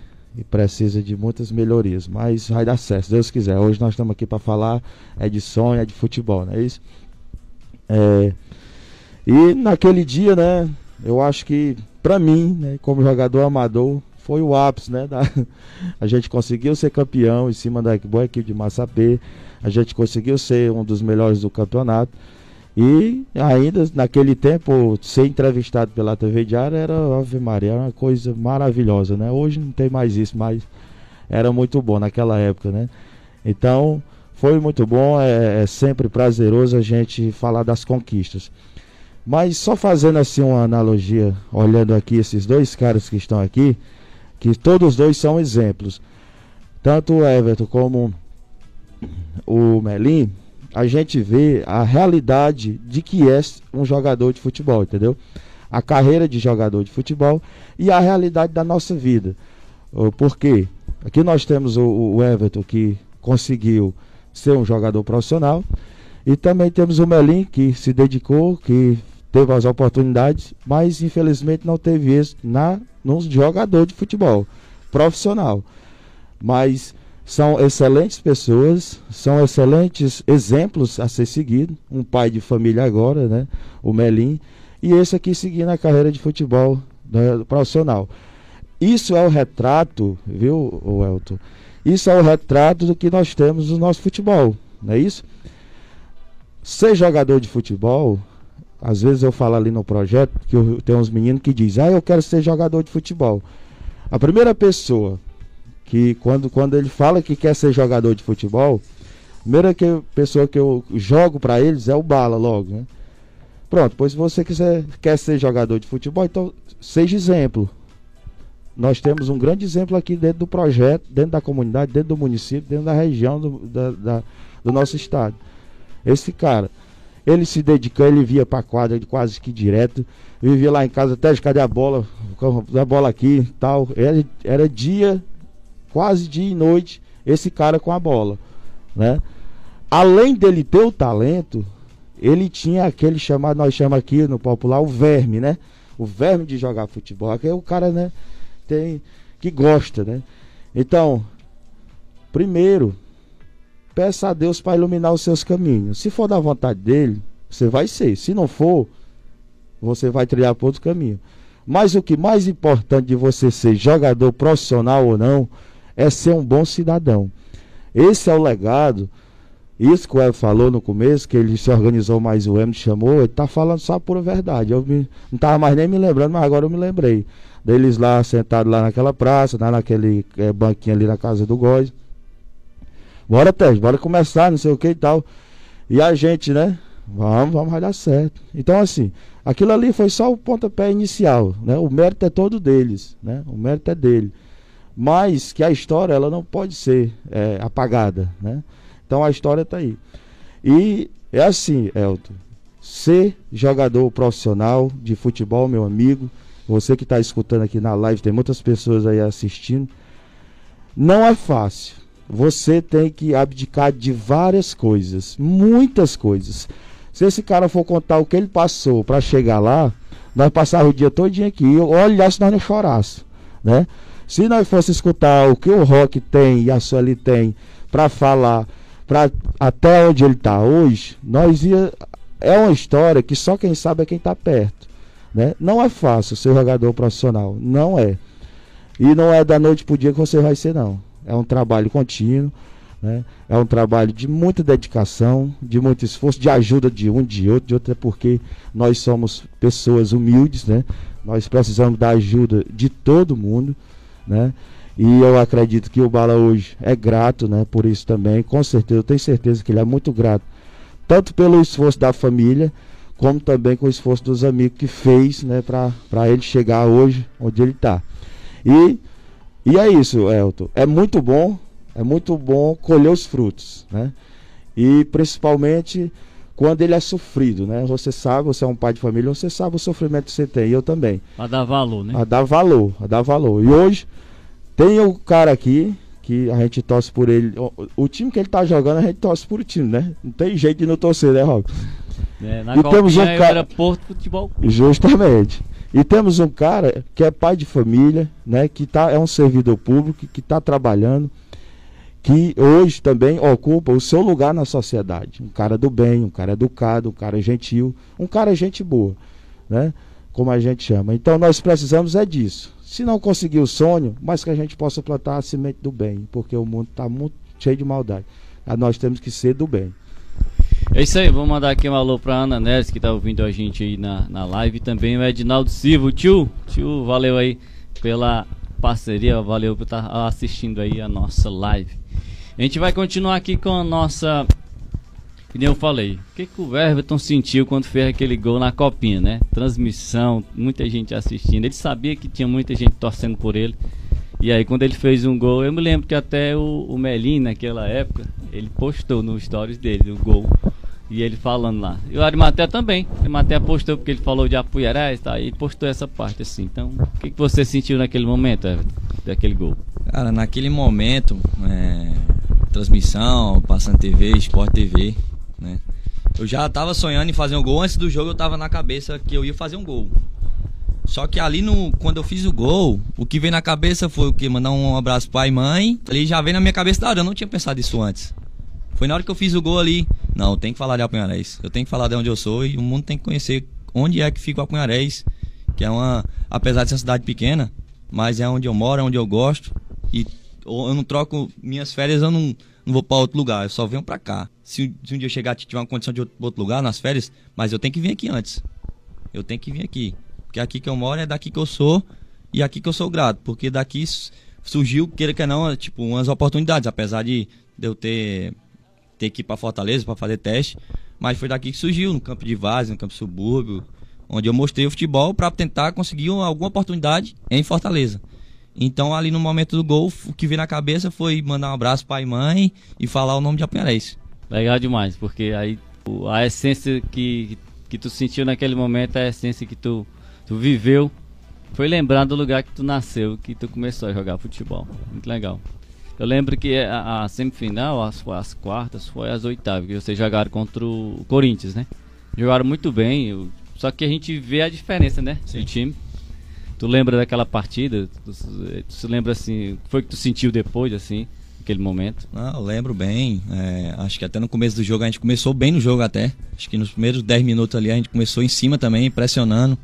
precisa de muitas melhorias, mas vai dar certo, se Deus quiser. Hoje nós estamos aqui para falar, é de sonho, é de futebol, não é isso? E naquele dia, né, eu acho que para mim, né, como jogador amador, foi o ápice, né? A gente conseguiu ser campeão em cima da boa equipe de Massapê, a gente conseguiu ser um dos melhores do campeonato. E ainda naquele tempo, ser entrevistado pela TV Diário era, Ave Maria, era uma coisa maravilhosa, né? Hoje não tem mais isso, mas era muito bom naquela época, né? Então, foi muito bom, é sempre prazeroso a gente falar das conquistas. Mas só fazendo assim uma analogia, olhando aqui esses dois caras que estão aqui, que todos dois são exemplos. Tanto o Everton como o Melinho, a gente vê a realidade de que é um jogador de futebol, entendeu? A carreira de jogador de futebol e a realidade da nossa vida. Por quê? Aqui nós temos o Everton, que conseguiu ser um jogador profissional, e também temos o Melinho, que se dedicou, que teve as oportunidades, mas infelizmente não teve êxito num jogador de futebol profissional. Mas são excelentes pessoas, são excelentes exemplos a ser seguido. Um pai de família agora, né? O Melinho. E esse aqui seguindo a carreira de futebol, né, profissional. Isso é o retrato, viu, Elton? Isso é o retrato do que nós temos no nosso futebol, não é isso? Ser jogador de futebol, às vezes eu falo ali no projeto, que tem uns meninos que dizem, eu quero ser jogador de futebol. A primeira pessoa que quando ele fala que quer ser jogador de futebol, a primeira pessoa que eu jogo para eles é o Bala logo, né? Pronto, pois se você quer ser jogador de futebol, então seja exemplo. Nós temos um grande exemplo aqui dentro do projeto, dentro da comunidade, dentro do município, dentro da região do nosso estado. Esse cara, ele se dedicou, ele via pra quadra quase que direto, vivia lá em casa até de cadê a bola aqui e tal. Era dia, quase dia e noite, esse cara com a bola, né? Além dele ter o talento, ele tinha aquele chamado, nós chamamos aqui no popular, o verme, né? O verme de jogar futebol, aquele é o cara, né, que gosta, né? Então, primeiro, peça a Deus para iluminar os seus caminhos. Se for da vontade dele, você vai ser. Se não for, você vai trilhar por outro caminho. Mas o que mais importante de você ser jogador profissional ou não, é ser um bom cidadão. Esse é o legado. Isso que o Evo falou no começo, que ele se organizou mais, o Emerson chamou, ele está falando só a pura verdade. Eu não estava mais nem me lembrando, mas agora eu me lembrei. Deles lá, sentados lá naquela praça, naquele banquinho ali na casa do Góis. Bora, Tejo, bora começar, não sei o que e tal. E a gente, né? Vamos, vai dar certo. Então, assim, aquilo ali foi só o pontapé inicial, né? O mérito é todo deles, né? O mérito é dele. Mas que a história, ela não pode ser apagada, né? Então, a história tá aí. E é assim, Elton. Ser jogador profissional de futebol, meu amigo, você que tá escutando aqui na live, tem muitas pessoas aí assistindo. Não é fácil. Você tem que abdicar de várias coisas, muitas coisas. Se esse cara for contar o que ele passou para chegar lá, nós passávamos o dia todinho aqui, olha, se nós não chorássemos, né? Se nós fôssemos escutar o que o Rock tem e a Sueli tem para falar, até onde ele está hoje, é uma história que só quem sabe é quem está perto, né? Não é fácil ser jogador profissional, não é. E não é da noite para o dia que você vai ser, não. É um trabalho contínuo, né? É um trabalho de muita dedicação, de muito esforço, de ajuda de um, de outro, é porque nós somos pessoas humildes, né? Nós precisamos da ajuda de todo mundo, né? E eu acredito que o Bala hoje é grato, né? Por isso também, com certeza, eu tenho certeza que ele é muito grato, tanto pelo esforço da família, como também com o esforço dos amigos que fez, né? Para ele chegar hoje onde ele está. E é isso, Elton. É muito bom colher os frutos, né? E principalmente quando ele é sofrido, né? Você sabe, você é um pai de família, você sabe o sofrimento que você tem, e eu também. A dar valor, né? A dar valor. E hoje tem o cara aqui que a gente torce por ele. O time que ele tá jogando, a gente torce por o time, né? Não tem jeito de não torcer, né, Roque? É, na Copinha era Porto Futebol Clube. Justamente. E temos um cara que é pai de família, né? Que tá, é um servidor público, que tá trabalhando, que hoje também ocupa o seu lugar na sociedade. Um cara do bem, um cara educado, um cara gentil, um cara gente boa, né? Como a gente chama. Então nós precisamos é disso. Se não conseguir o sonho, mas que a gente possa plantar a semente do bem, porque o mundo está muito cheio de maldade. Nós temos que ser do bem. É isso aí, vamos mandar aqui um alô pra Ana Neres, que tá ouvindo a gente aí na live, e também o Edinaldo Silva. Tio, valeu aí pela parceria, valeu por estar assistindo aí a nossa live. A gente vai continuar aqui com a nossa, que nem eu falei, o que o Everton sentiu quando fez aquele gol na Copinha, né? Transmissão, muita gente assistindo, ele sabia que tinha muita gente torcendo por ele, e aí quando ele fez um gol, eu me lembro que até o Melinho, naquela época, ele postou nos stories dele o gol, e ele falando lá, e o Arimateia também, o Arimateia postou, porque ele falou de Apuiarés, tá? E postou essa parte assim. Então, o que você sentiu naquele momento, Everton, daquele gol? Cara, naquele momento, transmissão, passando TV, Sport TV, né? Eu já tava sonhando em fazer um gol. Antes do jogo eu tava na cabeça que eu ia fazer um gol. Só que ali, quando eu fiz o gol, o que veio na cabeça foi o que? Mandar um abraço pai e mãe. Ali já veio na minha cabeça da hora, eu não tinha pensado isso antes. Foi na hora que eu fiz o gol ali, não, eu tenho que falar de Apuiarés, eu tenho que falar de onde eu sou e o mundo tem que conhecer onde é que fica o Apuiarés, que é uma, apesar de ser uma cidade pequena, mas é onde eu moro, é onde eu gosto, e eu não troco minhas férias, eu não vou para outro lugar, eu só venho para cá. Se um dia eu chegar, tiver uma condição de outro lugar nas férias, mas eu tenho que vir aqui antes, eu tenho que vir aqui, porque aqui que eu moro é daqui que eu sou e aqui que eu sou grato, porque daqui surgiu, queira que não, tipo, umas oportunidades, apesar de eu ter que ir para Fortaleza para fazer teste, mas foi daqui que surgiu, no campo de Várzea, no campo subúrbio, onde eu mostrei o futebol para tentar conseguir alguma oportunidade em Fortaleza. Então ali no momento do gol, o que veio na cabeça foi mandar um abraço pai e mãe e falar o nome de Apuiarés. Legal demais, porque aí a essência que tu sentiu naquele momento, a essência que tu viveu, foi lembrar do lugar que tu nasceu, que tu começou a jogar futebol. Muito legal. Eu lembro que a semifinal, as quartas, foi as oitavas, que vocês jogaram contra o Corinthians, né? Jogaram muito bem, só que a gente vê a diferença, né? Sim. Do time. Tu lembra daquela partida? Tu se lembra, assim, o que foi que tu sentiu depois, assim, naquele momento? Ah, eu lembro bem. Acho que até no começo do jogo, a gente começou bem no jogo até. Acho que nos primeiros 10 minutos ali, a gente começou em cima também, pressionando.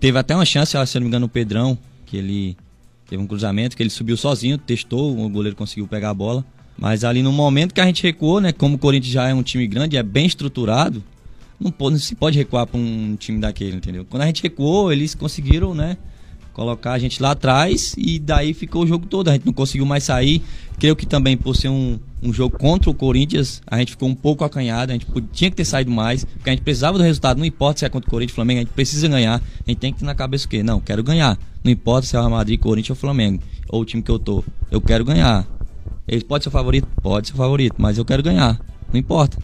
Teve até uma chance, se eu não me engano, o Pedrão, que ele... Teve um cruzamento que ele subiu sozinho, testou, o goleiro conseguiu pegar a bola. Mas ali no momento que a gente recuou, né? Como o Corinthians já é um time grande, é bem estruturado, não se pode recuar para um time daquele, entendeu? Quando a gente recuou, eles conseguiram, né? Colocar a gente lá atrás e daí ficou o jogo todo. A gente não conseguiu mais sair. Creio que também por ser um jogo contra o Corinthians, a gente ficou um pouco acanhado, a gente tinha que ter saído mais, porque a gente precisava do resultado, não importa se é contra o Corinthians ou Flamengo, a gente precisa ganhar, a gente tem que ter na cabeça o quê? Não, quero ganhar, não importa se é o Real Madrid, Corinthians ou Flamengo, ou o time que eu tô, eu quero ganhar. Ele pode ser o favorito? Pode ser o favorito, mas eu quero ganhar, não importa.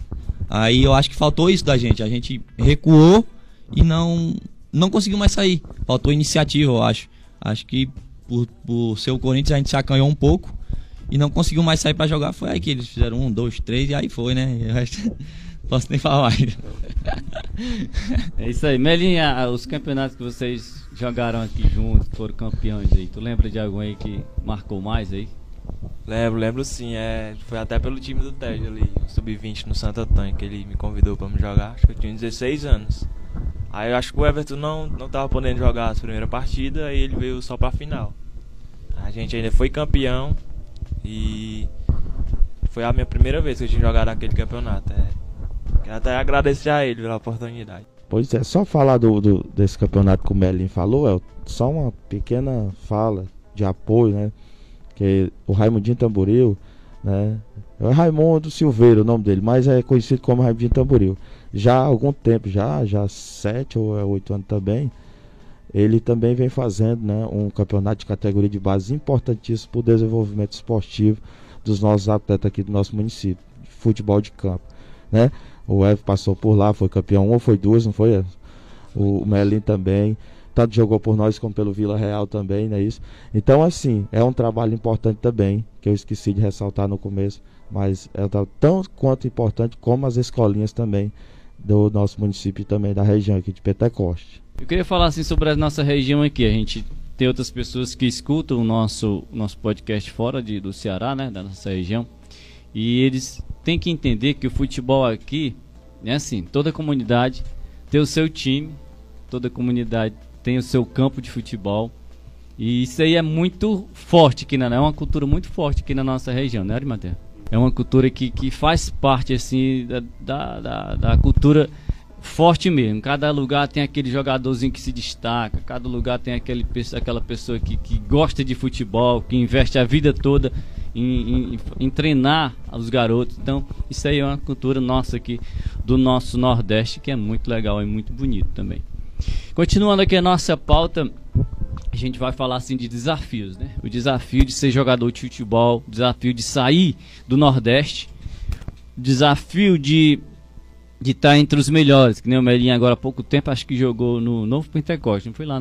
Aí eu acho que faltou isso da gente, a gente recuou e não conseguiu mais sair, faltou iniciativa, eu acho. Acho que por ser o Corinthians a gente se acanhou um pouco e não conseguiu mais sair pra jogar, foi aí que eles fizeram 1, 2, 3 e aí foi, né? Eu acho, não posso nem falar ainda. É isso aí. Melinha, os campeonatos que vocês jogaram aqui juntos, foram campeões aí, tu lembra de algum aí que marcou mais aí? Lembro sim, foi até pelo time do Tejo ali, Sub-20 no Santo Antônio, que ele me convidou pra me jogar, acho que eu tinha 16 anos. Aí eu acho que o Everton não tava podendo jogar a primeira partida, aí ele veio só pra final. A gente ainda foi campeão e foi a minha primeira vez que eu tinha jogado naquele campeonato. Quero até agradecer a ele pela oportunidade. Pois é, só falar desse campeonato que o Melinho falou, só uma pequena fala de apoio, né? Que o Raimundinho Tamboril, né? É Raimundo Silveira o nome dele, mas é conhecido como Raimundinho Tamboril. Já há algum tempo, já 7 ou 8 anos também, ele também vem fazendo, né, um campeonato de categoria de base importantíssimo para o desenvolvimento esportivo dos nossos atletas aqui do nosso município, de futebol de campo. né? O Everton passou por lá, foi campeão, ou foi duas, não foi? O Melinho também, tanto jogou por nós como pelo Vila Real também, não é isso? Então, assim, é um trabalho importante também, que eu esqueci de ressaltar no começo, mas é tão quanto importante como as escolinhas também do nosso município e também da região aqui de Pentecoste. Eu queria falar assim sobre a nossa região aqui. A gente tem outras pessoas que escutam o nosso podcast fora do Ceará, né, da nossa região, e eles têm que entender que o futebol aqui é assim, toda comunidade tem o seu time, toda comunidade tem o seu campo de futebol, e isso aí é muito forte aqui, é uma cultura muito forte aqui na nossa região, né, Arimateia? É uma cultura que faz parte assim da cultura forte mesmo. Cada lugar tem aquele jogadorzinho que se destaca, cada lugar tem aquela pessoa que gosta de futebol, que investe a vida toda em treinar os garotos. Então isso aí é uma cultura nossa aqui do nosso Nordeste, que é muito legal e muito bonito também. Continuando aqui a nossa pauta, a gente vai falar assim de desafios, né? O desafio de ser jogador de futebol, o desafio de sair do Nordeste, o desafio de estar entre os melhores, que nem o Melinho agora há pouco tempo, acho que jogou no Novo Pentecoste, não foi lá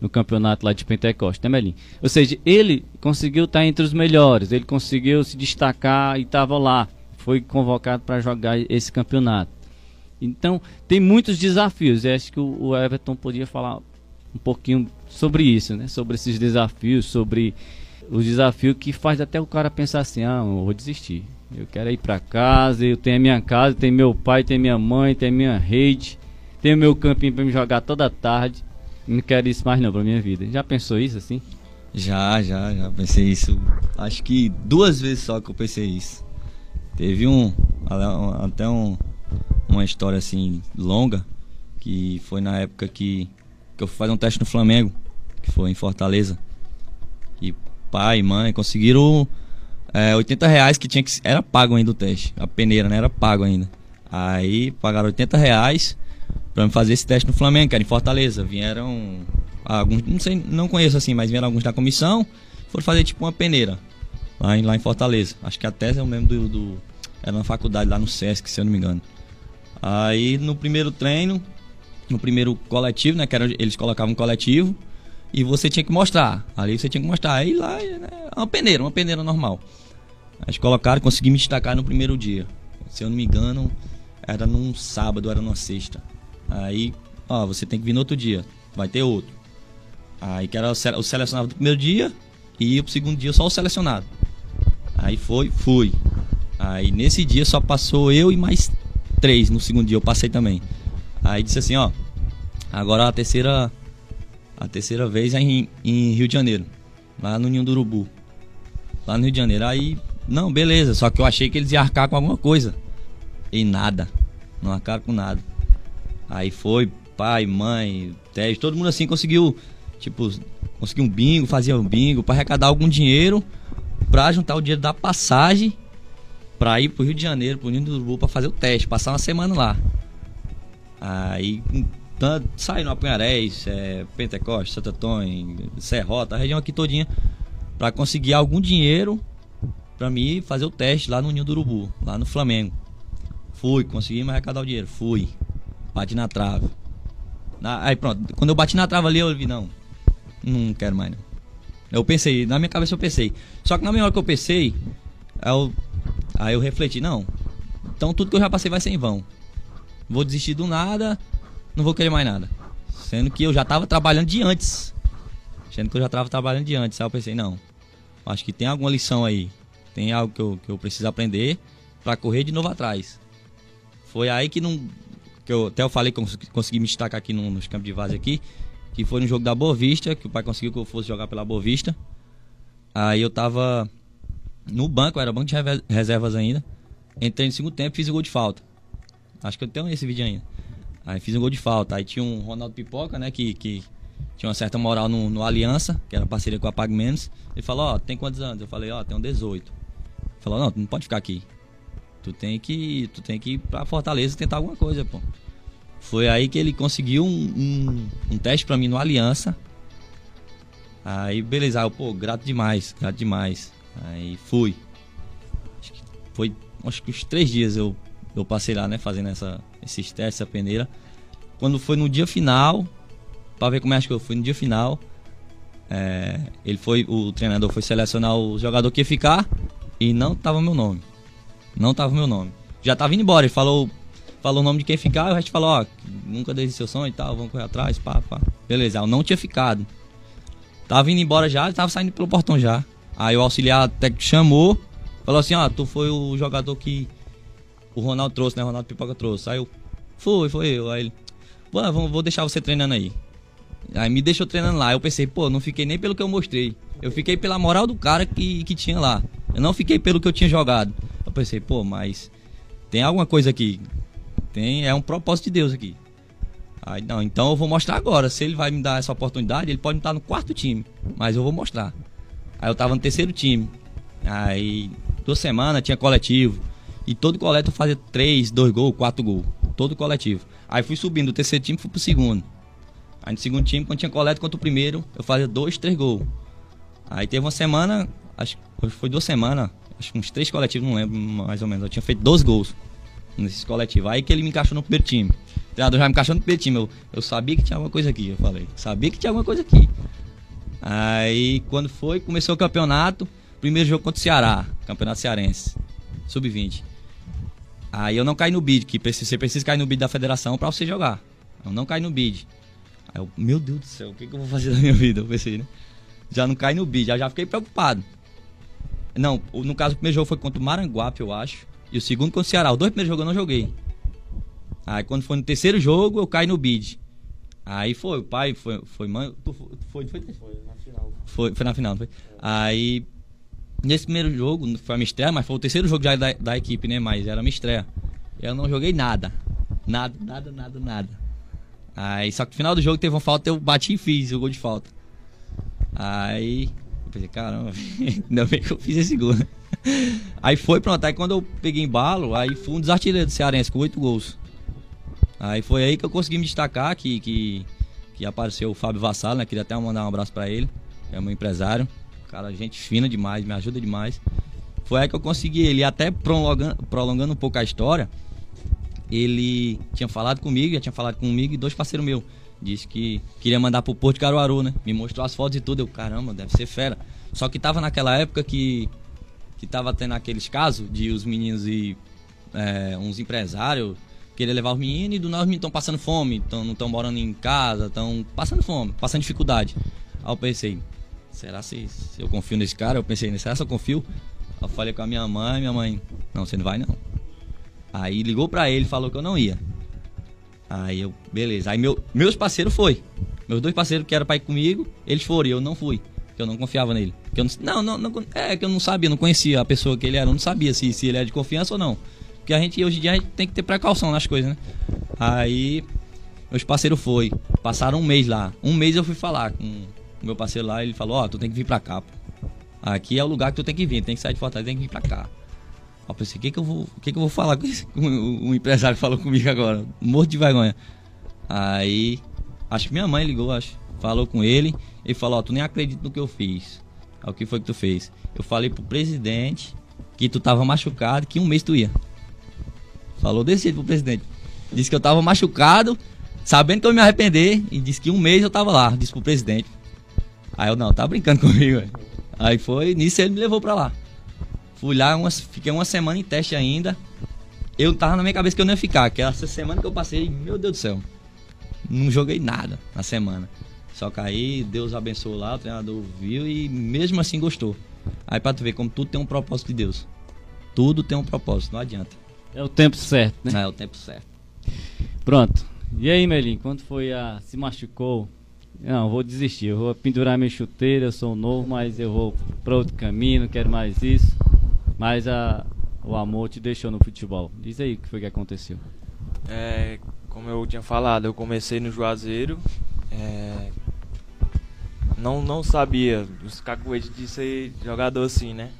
no campeonato lá de Pentecoste, né, Melinho? Ou seja, ele conseguiu estar entre os melhores, ele conseguiu se destacar e estava lá, foi convocado para jogar esse campeonato. Então, tem muitos desafios, e acho que o Everton podia falar um pouquinho sobre isso, né? Sobre esses desafios, sobre o desafio que faz até o cara pensar assim, eu vou desistir, eu quero ir pra casa, eu tenho a minha casa, tenho meu pai, tenho minha mãe, tenho minha rede, tenho meu campinho pra me jogar toda tarde, não quero isso mais não pra minha vida. Já pensou isso assim? Já pensei isso, acho que duas vezes só que eu pensei isso. Teve uma história assim longa, que foi na época que eu fui fazer um teste no Flamengo, que foi em Fortaleza, e pai e mãe conseguiram R$80 que tinha que... Era pago ainda o teste, a peneira, né? Era pago ainda. Aí pagaram R$80 pra me fazer esse teste no Flamengo, que era em Fortaleza. Vieram alguns, não sei, não conheço assim, mas vieram alguns da comissão, foram fazer tipo uma peneira lá em Fortaleza. Acho que a tese é o mesmo era na faculdade, lá no Sesc, se eu não me engano. Aí no primeiro treino, no primeiro coletivo, né, que era, eles colocavam um coletivo e você tinha que mostrar, aí lá, né, uma peneira normal. Eles colocaram, consegui me destacar no primeiro dia, se eu não me engano, era num sábado, era numa sexta. Aí, você tem que vir no outro dia, vai ter outro. Aí que era o selecionado do primeiro dia e ia pro segundo dia só o selecionado. Aí fui. Aí nesse dia só passou eu e mais três, no segundo dia eu passei também. Aí disse assim, agora a terceira vez é em Rio de Janeiro, lá no Ninho do Urubu, lá no Rio de Janeiro. Aí, não, beleza, só que eu achei que eles iam arcar com alguma coisa, e nada, não arcaram com nada. Aí foi pai, mãe, Tejo, todo mundo assim conseguiu um bingo, fazia um bingo para arrecadar algum dinheiro, para juntar o dinheiro da passagem, para ir pro Rio de Janeiro, pro Ninho do Urubu, para fazer o teste, passar uma semana lá. Aí saí no Apuiarés, Pentecoste, Santo Antônio, Serrota, a região aqui todinha, pra conseguir algum dinheiro pra mim fazer o teste lá no Ninho do Urubu, lá no Flamengo. Fui, consegui me arrecadar o dinheiro, fui, bati na trave. Aí pronto, quando eu bati na trave ali, eu vi, não quero mais não. Eu pensei, na minha cabeça eu pensei, só que na mesma hora que eu pensei, aí eu refleti, então tudo que eu já passei vai ser em vão. Vou desistir do nada, não vou querer mais nada. Sendo que eu já tava trabalhando de antes. Aí eu pensei, acho que tem alguma lição aí. Tem algo que eu preciso aprender pra correr de novo atrás. Foi aí que eu falei que eu consegui me destacar aqui nos campos de várzea aqui, que foi no jogo da Boa Vista, que o pai conseguiu que eu fosse jogar pela Boa Vista. Aí eu tava no banco, era banco de reservas ainda. Entrei no segundo tempo e fiz o gol de falta. Acho que eu tenho esse vídeo ainda. Aí fiz um gol de falta. Aí tinha um Ronaldo Pipoca, né? Que tinha uma certa moral no Aliança, que era parceria com a Pag Menos. Ele falou, tem quantos anos? Eu falei, tenho 18. Ele falou, tu não pode ficar aqui. Tu tem que ir pra Fortaleza tentar alguma coisa, pô. Foi aí que ele conseguiu um teste pra mim no Aliança. Aí, beleza. Grato demais. Aí fui. Acho que foi acho que uns 3 dias eu passei lá, né, fazendo esses testes, essa peneira. Quando foi no dia final, pra ver como é que eu fui no dia final, o treinador foi selecionar o jogador que ia ficar e não tava meu nome. Não tava meu nome. Já tava indo embora, ele falou o nome de quem ficar, e o resto falou, ó, nunca desiste seu sonho e tal, vamos correr atrás, pá. Beleza, eu não tinha ficado. Tava indo embora já, tava saindo pelo portão já. Aí o auxiliar técnico chamou, falou assim, ó, tu foi o jogador que o Ronaldo trouxe, né? O Ronaldo Pipoca trouxe. Aí eu, foi eu. Aí ele, vou deixar você treinando aí. Aí me deixou treinando lá. Eu pensei, não fiquei nem pelo que eu mostrei. Eu fiquei pela moral do cara que tinha lá. Eu não fiquei pelo que eu tinha jogado. Eu pensei, mas tem alguma coisa aqui. É um propósito de Deus aqui. Aí, não, então eu vou mostrar agora. Se ele vai me dar essa oportunidade, ele pode me estar no 4º time. Mas eu vou mostrar. Aí eu tava no 3º time. Aí, 2 semanas tinha coletivo. E todo coletivo eu fazia 3, 2 gols, 4 gols. Todo coletivo. Aí fui subindo do 3º time, fui pro 2º. Aí no 2º time, quando tinha coletivo contra o 1º, eu fazia 2, 3 gols. Aí teve uma semana, acho que foi 2 semanas, acho que uns 3 coletivos, não lembro mais ou menos. Eu tinha feito 12 gols nesses coletivos. Aí que ele me encaixou no 1º time. O treinador já me encaixou no 1º time. Eu sabia que tinha alguma coisa aqui, eu falei. Sabia que tinha alguma coisa aqui. Aí, quando foi, começou o campeonato. Primeiro jogo contra o Ceará, campeonato cearense, sub-20. Aí eu não caí no bid, que você precisa cair no bid da federação pra você jogar. Eu não caí no bid. Aí eu, meu Deus do céu, o que eu vou fazer da minha vida? Eu pensei, né? Já não caí no bid, já fiquei preocupado. Não, no caso, o primeiro jogo foi contra o Maranguape, eu acho. E o segundo contra o Ceará. Os 2 primeiros jogos eu não joguei. Aí quando foi no 3º jogo, eu caí no bid. Aí foi, o pai, foi mãe. Foi na final. Foi na final, não foi? Aí, nesse primeiro jogo, foi a minha estreia, mas foi o 3º jogo já da equipe, né? Mas era a minha estreia. Eu não joguei nada. Nada. Aí, só que no final do jogo teve uma falta, eu bati e fiz o gol de falta. Aí, eu pensei, caramba, ainda bem que eu fiz esse gol. Aí foi, pronto. Aí quando eu peguei embalo, aí fui um dos artilheiros do cearense com 8 gols. Aí foi aí que eu consegui me destacar, que apareceu o Fábio Vassalo, né? Queria até mandar um abraço pra ele, que é meu empresário. Cara, gente fina demais, me ajuda demais. Foi aí que eu consegui ele, até prolongando um pouco a história. Ele tinha falado comigo, já tinha falado comigo e 2 parceiros meus. Disse que queria mandar pro Porto de Caruaru, né? Me mostrou as fotos e tudo. Eu, caramba, deve ser fera. Só que tava naquela época que tava tendo aqueles casos de os meninos e uns empresários querer levar os meninos e do nada os meninos estão passando fome, não estão morando em casa, estão passando fome, passando dificuldade. Aí eu pensei, será se eu confio nesse cara? Eu pensei, será se eu confio? Eu falei com a minha mãe, não, você não vai não. Aí ligou pra ele, falou que eu não ia. Aí eu, beleza. Aí meus parceiros foi. Meus 2 parceiros que eram pra ir comigo, eles foram e eu não fui. Porque eu não confiava nele. Porque eu que eu não sabia, não conhecia a pessoa que ele era, eu não sabia se ele era de confiança ou não. Porque a gente, hoje em dia, a gente tem que ter precaução nas coisas, né? Aí, meus parceiros foi. Passaram 1 mês lá. 1 mês eu fui falar com o meu parceiro lá. Ele falou, tu tem que vir pra cá, pô. Aqui é o lugar que tu tem que vir. Tem que sair de Fortaleza, tem que vir pra cá. Eu pensei, o que eu vou falar com esse... O empresário falou comigo agora. Morto de vergonha. Aí, acho que minha mãe ligou, acho. Falou com ele. Ele falou, tu nem acredita no que eu fiz. Aí, o que foi que tu fez? Eu falei pro presidente que tu tava machucado, que 1 mês tu ia. Falou desse jeito pro presidente. Disse que eu tava machucado, sabendo que eu ia me arrepender. E disse que 1 mês eu tava lá. Disse pro presidente. Aí eu, não, tá brincando comigo. Véio. Aí foi, nisso ele me levou pra lá. Fui lá, fiquei 1 semana em teste ainda. Eu tava na minha cabeça que eu não ia ficar. Que essa semana que eu passei, meu Deus do céu. Não joguei nada na semana. Só que aí Deus abençoou lá, o treinador viu e mesmo assim gostou. Aí pra tu ver como tudo tem um propósito de Deus. Tudo tem um propósito, não adianta. É o tempo certo, né? É o tempo certo. Pronto. E aí, Melinho, quando foi se machucou? Não, vou desistir. Eu vou pendurar minha chuteira, eu sou novo, mas eu vou para outro caminho, não quero mais isso. Mas o amor te deixou no futebol. Diz aí o que foi que aconteceu. Como eu tinha falado, eu comecei no Juazeiro. Não sabia os cacuetes de ser jogador assim, né?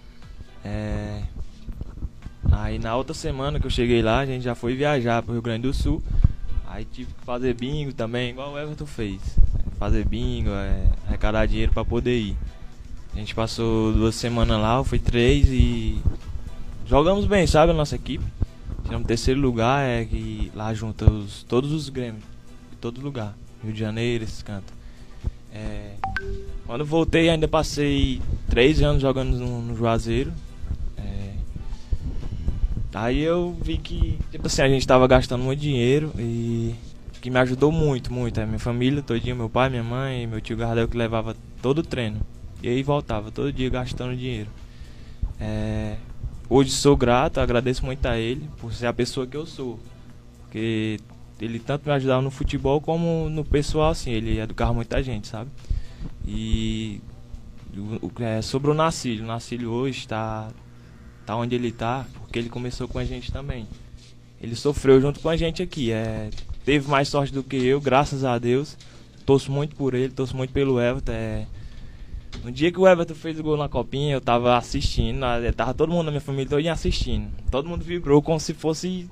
Aí na outra semana que eu cheguei lá, a gente já foi viajar pro Rio Grande do Sul. Aí tive que fazer bingo também, igual o Everton fez. Fazer bingo, arrecadar dinheiro pra poder ir. A gente passou 2 semanas lá, eu fui 3 e jogamos bem, sabe, a nossa equipe. Tiramos terceiro lugar, é que lá junta todos os Grêmios, de todo lugar, Rio de Janeiro, esses cantos. Quando voltei, ainda passei 3 anos jogando no Juazeiro. Aí eu vi que, tipo assim, a gente tava gastando muito dinheiro e que me ajudou muito, muito. Minha família todinha, meu pai, minha mãe, meu tio Gardel, que levava todo o treino. E aí voltava, todo dia gastando dinheiro. Hoje sou grato, agradeço muito a ele por ser a pessoa que eu sou. Porque ele tanto me ajudava no futebol como no pessoal, assim, ele educava muita gente, sabe? E sobre o Narcílio hoje tá onde ele tá, porque ele começou com a gente também. Ele sofreu junto com a gente aqui, teve mais sorte do que eu, graças a Deus. Torço muito por ele, torço muito pelo Everton. No dia que o Everton fez o gol na Copinha, eu tava assistindo, tava todo mundo na minha família todinha assistindo. Todo mundo vibrou como se fosse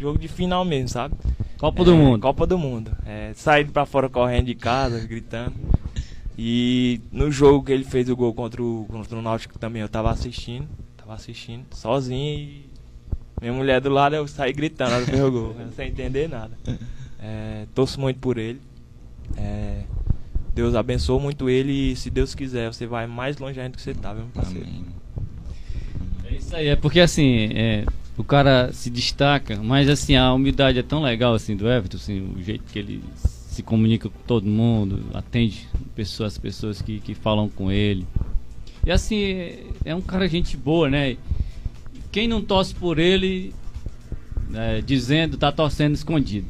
jogo de final mesmo, sabe? Copa do Mundo. Copa do Mundo. Saindo pra fora correndo de casa, gritando. E no jogo que ele fez o gol contra o Náutico também, eu tava assistindo, sozinho, e minha mulher do lado, eu saí gritando, ela fez o gol, sem entender nada. Torço muito por ele. Deus abençoe muito ele e, se Deus quiser, você vai mais longe ainda do que você tá, meu parceiro. Amém. É isso aí, porque assim, o cara se destaca, mas assim, a humildade é tão legal assim do Everton, assim, o jeito que ele se comunica com todo mundo, atende pessoas, as pessoas que falam com ele. E assim, é um cara gente boa, né? Quem não torce por ele, dizendo, tá torcendo escondido.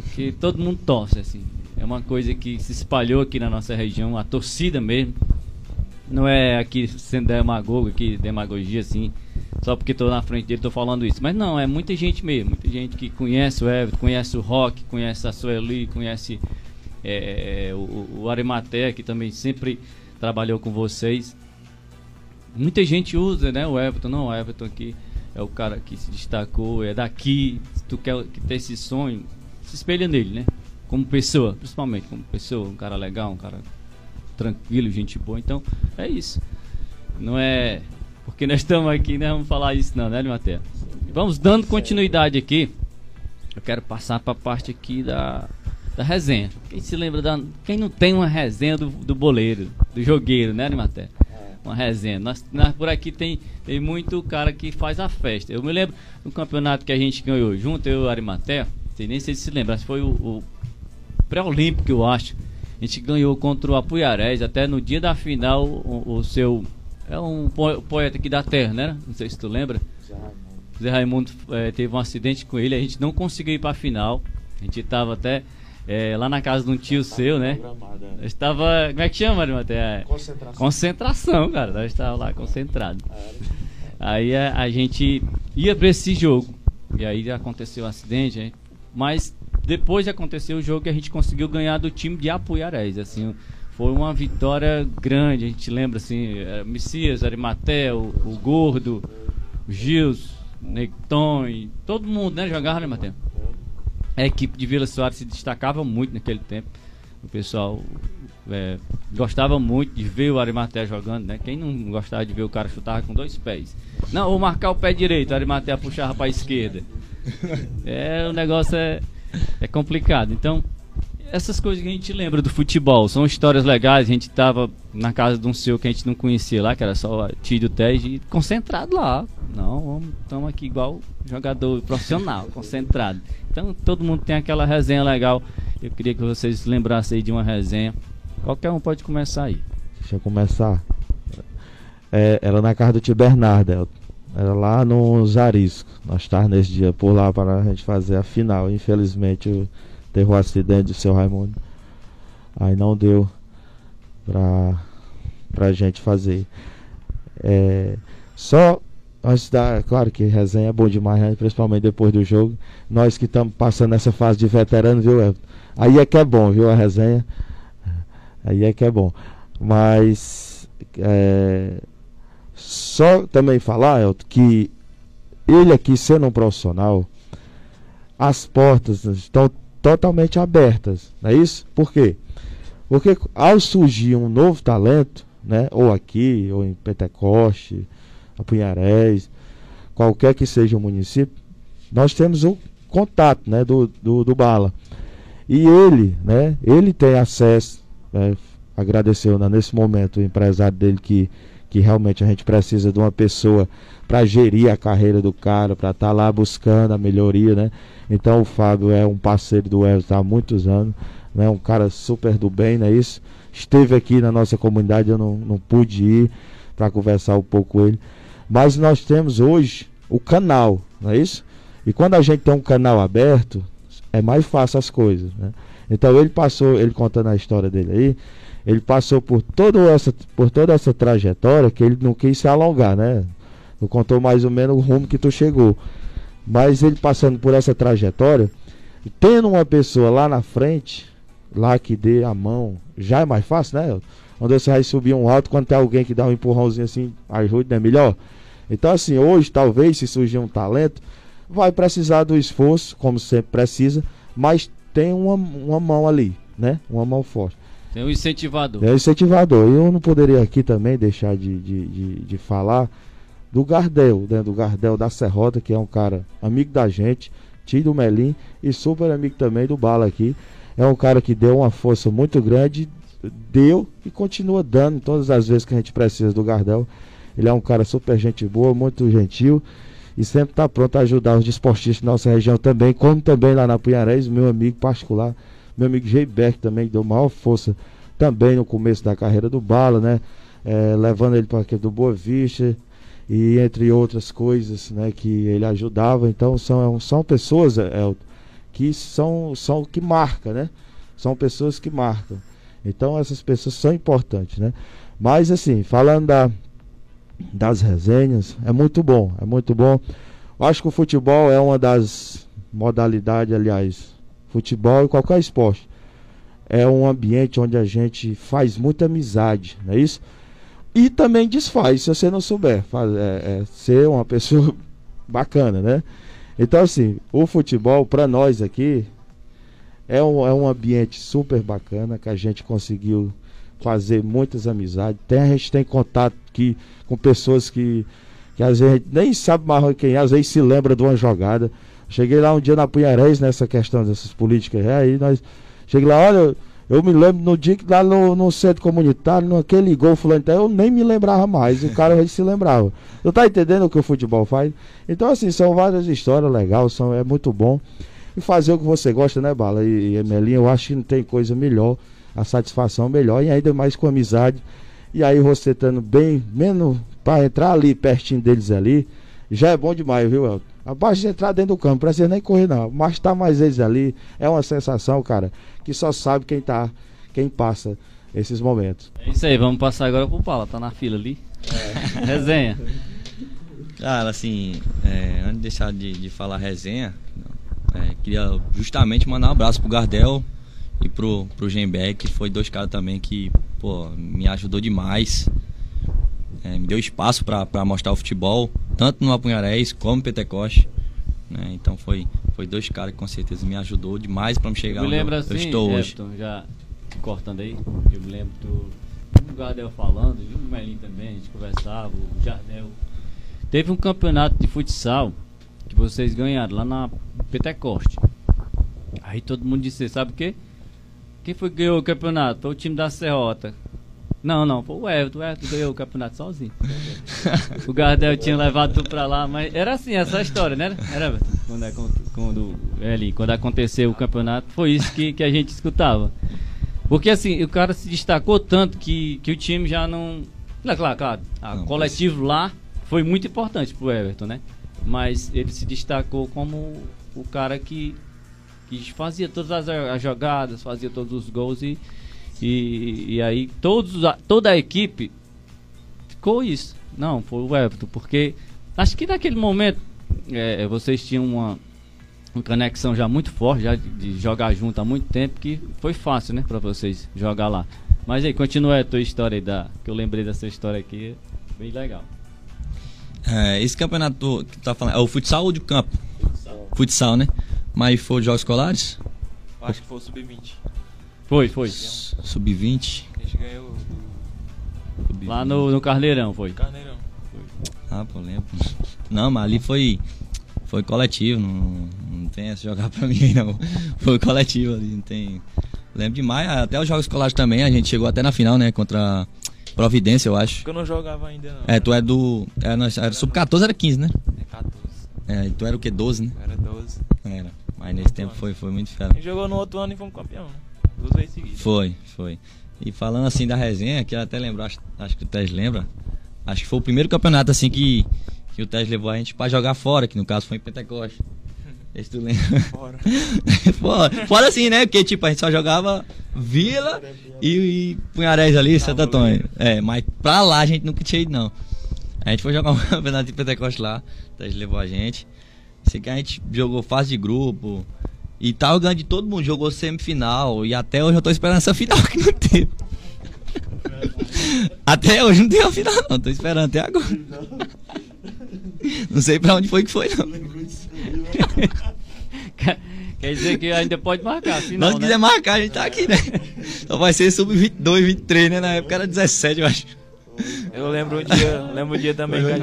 Porque todo mundo torce, assim. É uma coisa que se espalhou aqui na nossa região, a torcida mesmo. Não é aqui sendo demagogo, aqui demagogia, assim, só porque tô na frente dele, tô falando isso. Mas não, é muita gente mesmo, muita gente que conhece o Everton, conhece o Roque, conhece a Sueli, conhece o Arimateia, que também sempre trabalhou com vocês. Muita gente usa, né, o Everton. Não, o Everton aqui é o cara que se destacou, é daqui. Se tu quer ter esse sonho, se espelha nele, né? Como pessoa, principalmente como pessoa, um cara legal, um cara tranquilo, gente boa. Então, é isso. Não é porque nós estamos aqui, né? Vamos falar isso não, né, Matheus? Vamos dando continuidade aqui. Eu quero passar para a parte aqui da resenha. Quem se lembra Quem não tem uma resenha do boleiro, do jogueiro, né, Matheus? Uma resenha. Nós por aqui tem muito cara que faz a festa. Eu me lembro do campeonato que a gente ganhou junto, eu e o Arimateia. Nem sei se lembra, mas foi o pré-olímpico, eu acho. A gente ganhou contra o Apuiarés. Até no dia da final, o seu... É um poeta aqui da terra, né? Não sei se tu lembra. Zé Raimundo teve um acidente com ele. A gente não conseguiu ir pra final. A gente tava até... lá na casa de um tio seu, né? Estava, como é que chama, Arimateia? Concentração, cara. Nós estávamos lá concentrados. Aí a gente ia para esse jogo. E aí aconteceu o acidente, hein? Mas depois aconteceu o jogo que a gente conseguiu ganhar do time de Apuiarés. Assim, foi uma vitória grande. A gente lembra assim, Messias, Arimateia, o Gordo, o Gils, Nekton, todo mundo, né? Jogava, né, Arimateia? A equipe de Vila Soares se destacava muito naquele tempo. O pessoal gostava muito de ver o Arimateia jogando, né? Quem não gostava de ver o cara chutar com 2 pés? Não, ou marcar o pé direito, o Arimateia puxava para a esquerda. O negócio é complicado. Então, essas coisas que a gente lembra do futebol são histórias legais. A gente tava na casa de um senhor que a gente não conhecia lá, que era só tio do Tejo, e concentrado lá. Não, estamos aqui igual jogador profissional, concentrado. Então todo mundo tem aquela resenha legal. Eu queria que vocês lembrassem aí de uma resenha. Qualquer um pode começar aí. Deixa eu começar. Era na casa do tio Bernardo. Era lá no Zarisco. Nós estávamos nesse dia por lá para a gente fazer a final. Infelizmente teve um acidente do seu Raimundo. Aí não deu pra gente fazer. Só antes da... Claro que resenha é bom demais, né? Principalmente depois do jogo. Nós que estamos passando essa fase de veterano, viu, Everton? Aí é que é bom, viu, a resenha? Aí é que é bom. Mas... só também falar, Elton, que ele aqui sendo um profissional, as portas estão totalmente abertas, não é isso? Por quê? Porque ao surgir um novo talento, né, ou aqui, ou em Pentecoste, Apuiarés, qualquer que seja o município, nós temos o contato, né, do Bala. E ele, né, ele tem acesso, né, agradeceu, né, nesse momento o empresário dele, que realmente a gente precisa de uma pessoa para gerir a carreira do cara, para estar lá buscando a melhoria, né? Então o Fábio é um parceiro do Everton há muitos anos, né? Um cara super do bem, não é isso? Esteve aqui na nossa comunidade, eu não pude ir para conversar um pouco com ele. Mas nós temos hoje o canal, não é isso? E quando a gente tem um canal aberto, é mais fácil as coisas, né? Então ele passou, ele contando a história dele aí, ele passou por toda essa trajetória, que ele não quis se alongar, né? Não contou mais ou menos o rumo que tu chegou. Mas ele passando por essa trajetória, tendo uma pessoa lá na frente, lá que dê a mão, já é mais fácil, né? Onde você vai subir um alto, quando tem alguém que dá um empurrãozinho assim, ajuda, não é melhor? Então assim, hoje talvez, se surgir um talento, vai precisar do esforço, como sempre precisa, mas tem uma mão ali, né? Uma mão forte. Tem um incentivador. É um incentivador. Eu não poderia aqui também deixar de falar do Gardel, né? Do Gardel da Serrota, que é um cara amigo da gente, tio do Melim e super amigo também do Bala aqui. É um cara que deu uma força muito grande, deu e continua dando todas as vezes que a gente precisa do Gardel. Ele é um cara super gente boa, muito gentil e sempre está pronto a ajudar os desportistas da nossa região também, como também lá na Apuiarés, meu amigo particular, meu amigo Geiberg também, deu maior força também no começo da carreira do Bala, né? Levando ele para aquele do Boa Vista e entre outras coisas, né, que ele ajudava. Então são pessoas que são que marcam, né? São pessoas que marcam. Então essas pessoas são importantes, né? Mas assim, falando das resenhas, é muito bom. Eu acho que o futebol é uma das modalidades, aliás, futebol e qualquer esporte, é um ambiente onde a gente faz muita amizade, não é isso? E também desfaz, se você não souber ser uma pessoa bacana, né? Então assim, o futebol para nós aqui é um ambiente super bacana, que a gente conseguiu fazer muitas amizades. A gente tem contato aqui com pessoas que às vezes a gente nem sabe mais quem é, às vezes se lembra de uma jogada. Cheguei lá um dia na Apuiarés, nessa questão dessas políticas, aí nós cheguei lá, olha, eu me lembro no dia que lá no centro comunitário, naquele gol fulano, eu nem me lembrava mais, o cara se lembrava. Tu tá entendendo o que o futebol faz? Então assim, são várias histórias legais, é muito bom. E fazer o que você gosta, né, Bala e Emelinha, eu acho que não tem coisa melhor, a satisfação melhor, e ainda mais com amizade. E aí você estando bem, menos para entrar ali pertinho deles ali, já é bom demais, viu, Elton? Abaixo de entrar dentro do campo, não precisa nem correr não, mas tá mais eles ali, é uma sensação, cara, que só sabe quem passa esses momentos. É isso aí, vamos passar agora pro Bala, tá na fila ali. Resenha. Cara, assim, antes de deixar de falar resenha, queria justamente mandar um abraço pro Gardel e pro Gembeck, que foi dois caras também que, pô, me ajudou demais, me deu espaço para mostrar o futebol, tanto no Apuiarés como no Pentecoste, né? Então foi dois caras que com certeza me ajudou demais para me chegar onde eu estou hoje. Já cortando aí, eu me lembro do Gardel falando, do Melinho também, a gente conversava, o Gardel. Teve um campeonato de futsal que vocês ganharam lá na Pentecoste. Aí todo mundo disse, sabe o quê? Quem foi que ganhou o campeonato? Foi o time da Serrota. Não, foi o Everton. O Everton ganhou o campeonato sozinho. O Gardel tinha levado tudo pra lá, mas era assim, essa história, né? Era, quando aconteceu o campeonato, foi isso que a gente escutava. Porque assim, o cara se destacou tanto que o time já não... Claro, o coletivo lá foi muito importante pro Everton, né? Mas ele se destacou como o cara que fazia todas as jogadas, fazia todos os gols e aí toda a equipe ficou isso. Não, foi o Everton, porque acho que naquele momento vocês tinham uma conexão já muito forte, já de jogar junto há muito tempo, que foi fácil, né, pra vocês jogar lá. Mas aí, continua a tua história aí, que eu lembrei dessa história aqui, bem legal. Esse campeonato que tu tá falando, é o futsal ou de campo? Futsal, né? Mas foi os jogos escolares? Acho que foi o Sub-20. Foi. Sub-20. A gente ganhou. Lá no Carneirão, foi. Ah, pô, lembro. Não, mas ali foi coletivo, não tem essa jogar pra mim aí não. Foi coletivo ali, não tem. Lembro demais, até os jogos escolares também, a gente chegou até na final, né? Contra Providência, eu acho. Porque eu não jogava ainda não. É, tu é do. Era sub-14, era 15, né? É 14. É, tu era o quê? 12, né? Eu era 12. Era. Mas nesse tempo foi muito fera. E jogou no outro ano e foi um campeão, né? 2 vezes seguidas. Foi. E falando assim da resenha, que eu até lembro, acho que o Tejo lembra. Acho que foi o primeiro campeonato assim que o Tejo levou a gente pra jogar fora, que no caso foi em Pentecoste. Esse tu lembra? Fora assim, né? Porque tipo, a gente só jogava Vila e Apuiarés ali, Santo Antônio. É, mas pra lá a gente nunca tinha ido não. A gente foi jogar um campeonato de Pentecoste lá, o Tejo levou a gente. Sei que a gente jogou fase de grupo e tal, ganhando de todo mundo, jogou semifinal e até hoje eu tô esperando essa final que não teve. Até hoje não tem a final não, tô esperando até agora. Não sei pra onde foi que foi não. Quer dizer que ainda pode marcar final, nós, né? Quiser marcar, a gente tá aqui, né? Só vai ser sub-22, 23, né? Na época era 17, eu acho. Eu lembro um dia também que a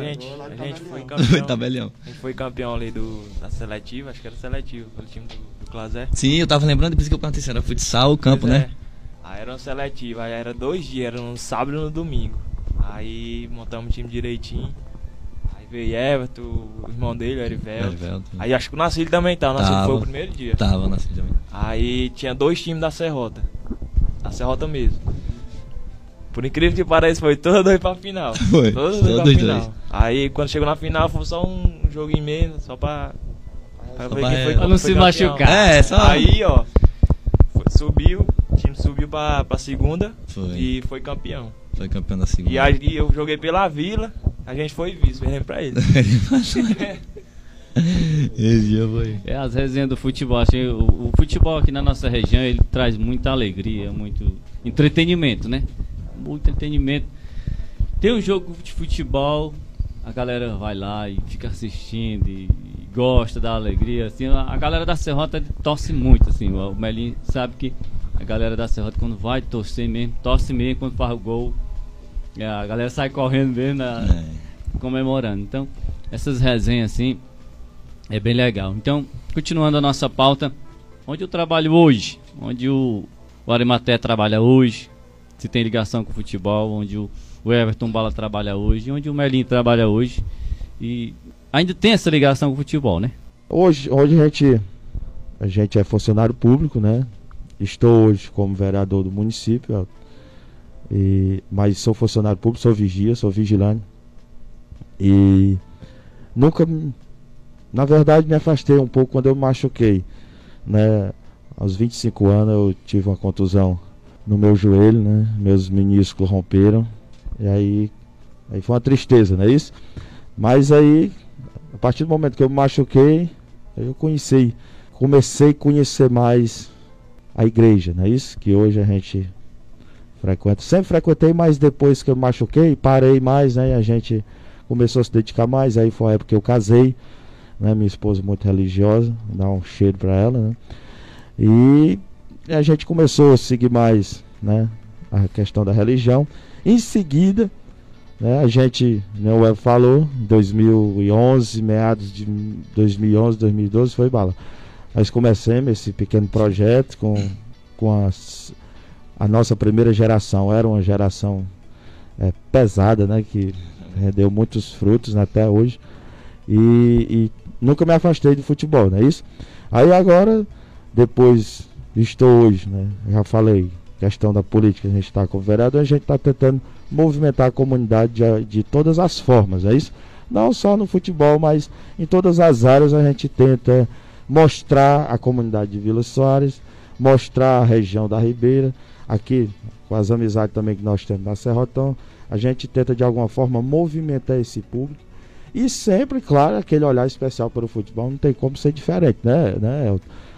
gente foi campeão. Tabelião. A gente foi campeão ali da seletiva, acho que era seletivo, pelo time do Claser. Sim, eu tava lembrando, por isso que eu perguntei se era futsal ou campo, né? Aí era uma seletiva, aí era 2 dias, era no sábado e no domingo. Aí montamos o time direitinho. Aí veio Everton, o irmão dele, o Erivelto. Aí acho que o Narcílio também tava, o Narcílio foi o primeiro dia. Tava, o Narcílio também. Aí tinha 2 times da Serrota. Da Serrota mesmo. Por incrível que pareça, foi todos 2 pra final. Foi, todos dois. Aí quando chegou na final, foi só um jogo em menos, só pra ver quem foi. Pra não se machucar. É, só. Aí, ó, subiu. O time subiu pra segunda e foi campeão. Foi campeão da segunda. E aí eu joguei pela Vila, a gente foi vice, perdemos pra ele. Esse dia foi. É as resenhas do futebol. Assim, o futebol aqui na nossa região, ele traz muita alegria, muito entretenimento, né? Muito entretenimento. Tem um jogo de futebol, a galera vai lá e fica assistindo e gosta da alegria. Assim, a galera da Serrota torce muito, assim. O Melinho sabe que a galera da Serrota, quando vai torcer mesmo, torce mesmo, quando faz o gol. A galera sai correndo mesmo, comemorando. Então, essas resenhas assim, é bem legal. Então, continuando a nossa pauta, onde eu trabalho hoje, onde o Arimateia trabalha hoje, se tem ligação com o futebol, onde o Everton Bala trabalha hoje, onde o Melinho trabalha hoje, e ainda tem essa ligação com o futebol, né? Hoje a gente é funcionário público, né? Estou hoje como vereador do município, mas sou funcionário público, sou vigia, sou vigilante. E nunca, na verdade, me afastei um pouco quando eu me machuquei, né? Aos 25 anos eu tive uma contusão no meu joelho, né? Meus meniscos romperam. E aí foi uma tristeza, não é isso? Mas aí, a partir do momento que eu me machuquei, eu comecei a conhecer mais a igreja, não é isso? Que hoje a gente frequenta. Sempre frequentei, mas depois que eu me machuquei, parei mais, né? A gente começou a se dedicar mais. Aí foi a época que eu casei, né? Minha esposa muito religiosa, dá um cheiro para ela, né? E a gente começou a seguir mais, né? A questão da religião. Em seguida, né? A gente, o Web falou, em 2011, meados de 2011, 2012, foi Bala. Nós começamos esse pequeno projeto com a nossa primeira geração. Era uma geração pesada, né? Que rendeu muitos frutos, né, até hoje. E nunca me afastei do futebol, não é isso? Aí agora, depois, estou hoje, né? Já falei, questão da política, a gente está como vereador, a gente está tentando movimentar a comunidade de todas as formas, não é isso? Não só no futebol, mas em todas as áreas a gente tenta mostrar a comunidade de Vila Soares, mostrar a região da Ribeira, aqui com as amizades também que nós temos na Serrotão, a gente tenta de alguma forma movimentar esse público e sempre, claro, aquele olhar especial para o futebol, não tem como ser diferente, né?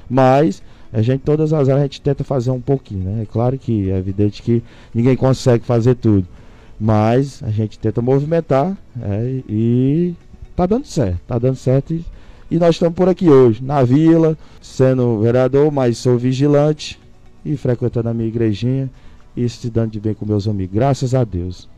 Mas a gente, todas as áreas, a gente tenta fazer um pouquinho, né? É claro que é evidente que ninguém consegue fazer tudo, mas a gente tenta movimentar e tá dando certo e nós estamos por aqui hoje, na Vila, sendo vereador, mas sou vigilante e frequentando a minha igrejinha e se dando de bem com meus amigos, graças a Deus.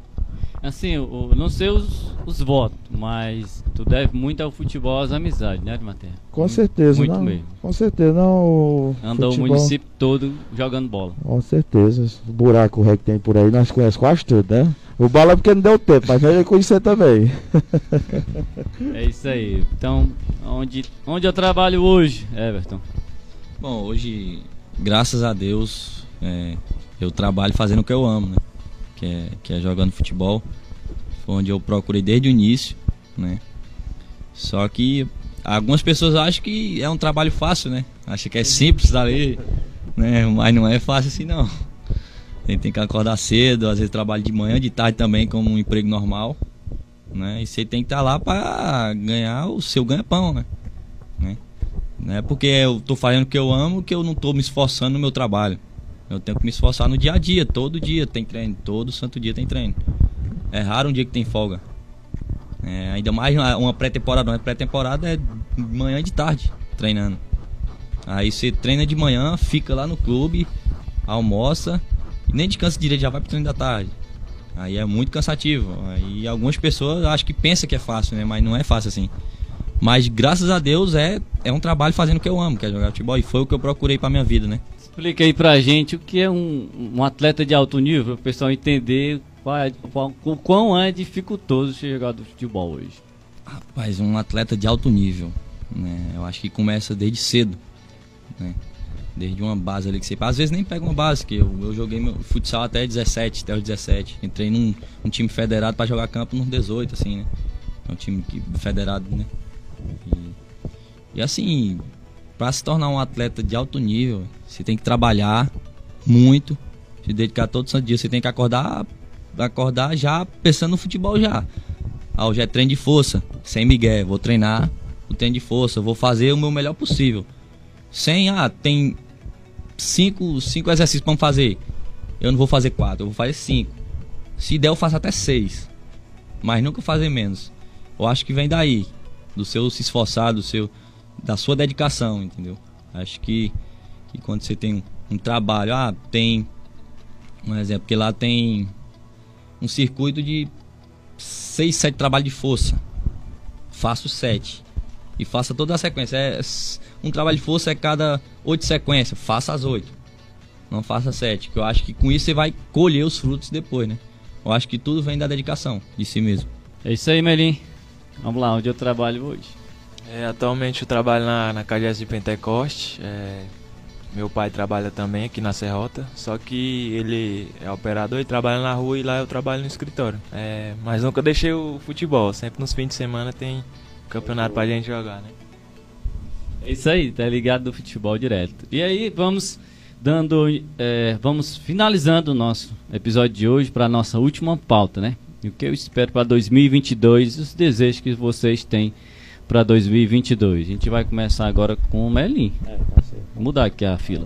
Assim, eu não sei os votos, mas tu deve muito ao futebol, às amizades, né, Arimateia? Com certeza, muito não, mesmo. Com certeza, não. Andou futebol... o município todo jogando bola. Com certeza. O buraco o que tem por aí, nós conhecemos quase tudo, né? O Bala porque não deu tempo, mas nós já conhecemos também. É isso aí. Então, onde eu trabalho hoje, Everton? Bom, hoje, graças a Deus, eu trabalho fazendo o que eu amo, né? Que é jogando futebol, foi onde eu procurei desde o início, né? Só que algumas pessoas acham que é um trabalho fácil, né? Acham que é simples dali, né? Mas não é fácil assim não. Tem que acordar cedo, às vezes trabalho de manhã, de tarde também, como um emprego normal, né? E você tem que estar lá para ganhar o seu ganha-pão, né? Não é porque eu tô fazendo o que eu amo que eu não tô me esforçando no meu trabalho. Eu tenho que me esforçar no dia a dia, todo dia tem treino, todo santo dia tem treino. É raro um dia que tem folga. Ainda mais uma pré-temporada. Uma pré-temporada é manhã e de tarde treinando. Aí você treina de manhã, fica lá no clube, almoça, nem descansa direito, já vai pro treino da tarde. Aí é muito cansativo. Aí algumas pessoas acho que pensam que é fácil, né? Mas não é fácil assim. Mas graças a Deus é um trabalho fazendo o que eu amo, que é jogar futebol. E foi o que eu procurei pra minha vida, né? Explica aí pra gente o que é um atleta de alto nível, para o pessoal entender o quão é dificultoso você jogar do futebol hoje. Rapaz, um atleta de alto nível, né? Eu acho que começa desde cedo, né? Desde uma base ali que você... Às vezes nem pega uma base, que eu joguei meu futsal até os 17. Entrei num time federado para jogar campo nos 18, assim, né? É um time federado, né? E assim... Para se tornar um atleta de alto nível, você tem que trabalhar muito, se dedicar todo santo dia. Você tem que acordar já pensando no futebol já. Ah, hoje é treino de força, sem migué, vou treinar o treino de força, vou fazer o meu melhor possível. Tem cinco exercícios para fazer. Eu não vou fazer 4, eu vou fazer 5. Se der, eu faço até 6. Mas nunca fazer menos. Eu acho que vem daí, do seu se esforçar, da sua dedicação, entendeu? Acho que quando você tem um trabalho, tem um exemplo, que lá tem um circuito de 6, 7 trabalhos de força, faço 7 e faça toda a sequência. Um trabalho de força é cada 8 sequências, faça as 8, não faça 7, que eu acho que com isso você vai colher os frutos depois, né? Eu acho que tudo vem da dedicação de si mesmo. É isso aí, Melinho. Vamos lá, onde eu trabalho hoje? Atualmente eu trabalho na Calhaça de Pentecoste. Meu pai trabalha também aqui na Serrota, só que ele é operador e trabalha na rua, e lá eu trabalho no escritório. Mas nunca deixei o futebol, sempre nos fins de semana tem campeonato pra gente jogar, né? É isso aí, tá ligado do futebol direto. E aí vamos finalizando o nosso episódio de hoje para nossa última pauta, né? E o que eu espero para 2022, os desejos que vocês têm para 2022. A gente vai começar agora com o Melinho. Vou mudar aqui a fila.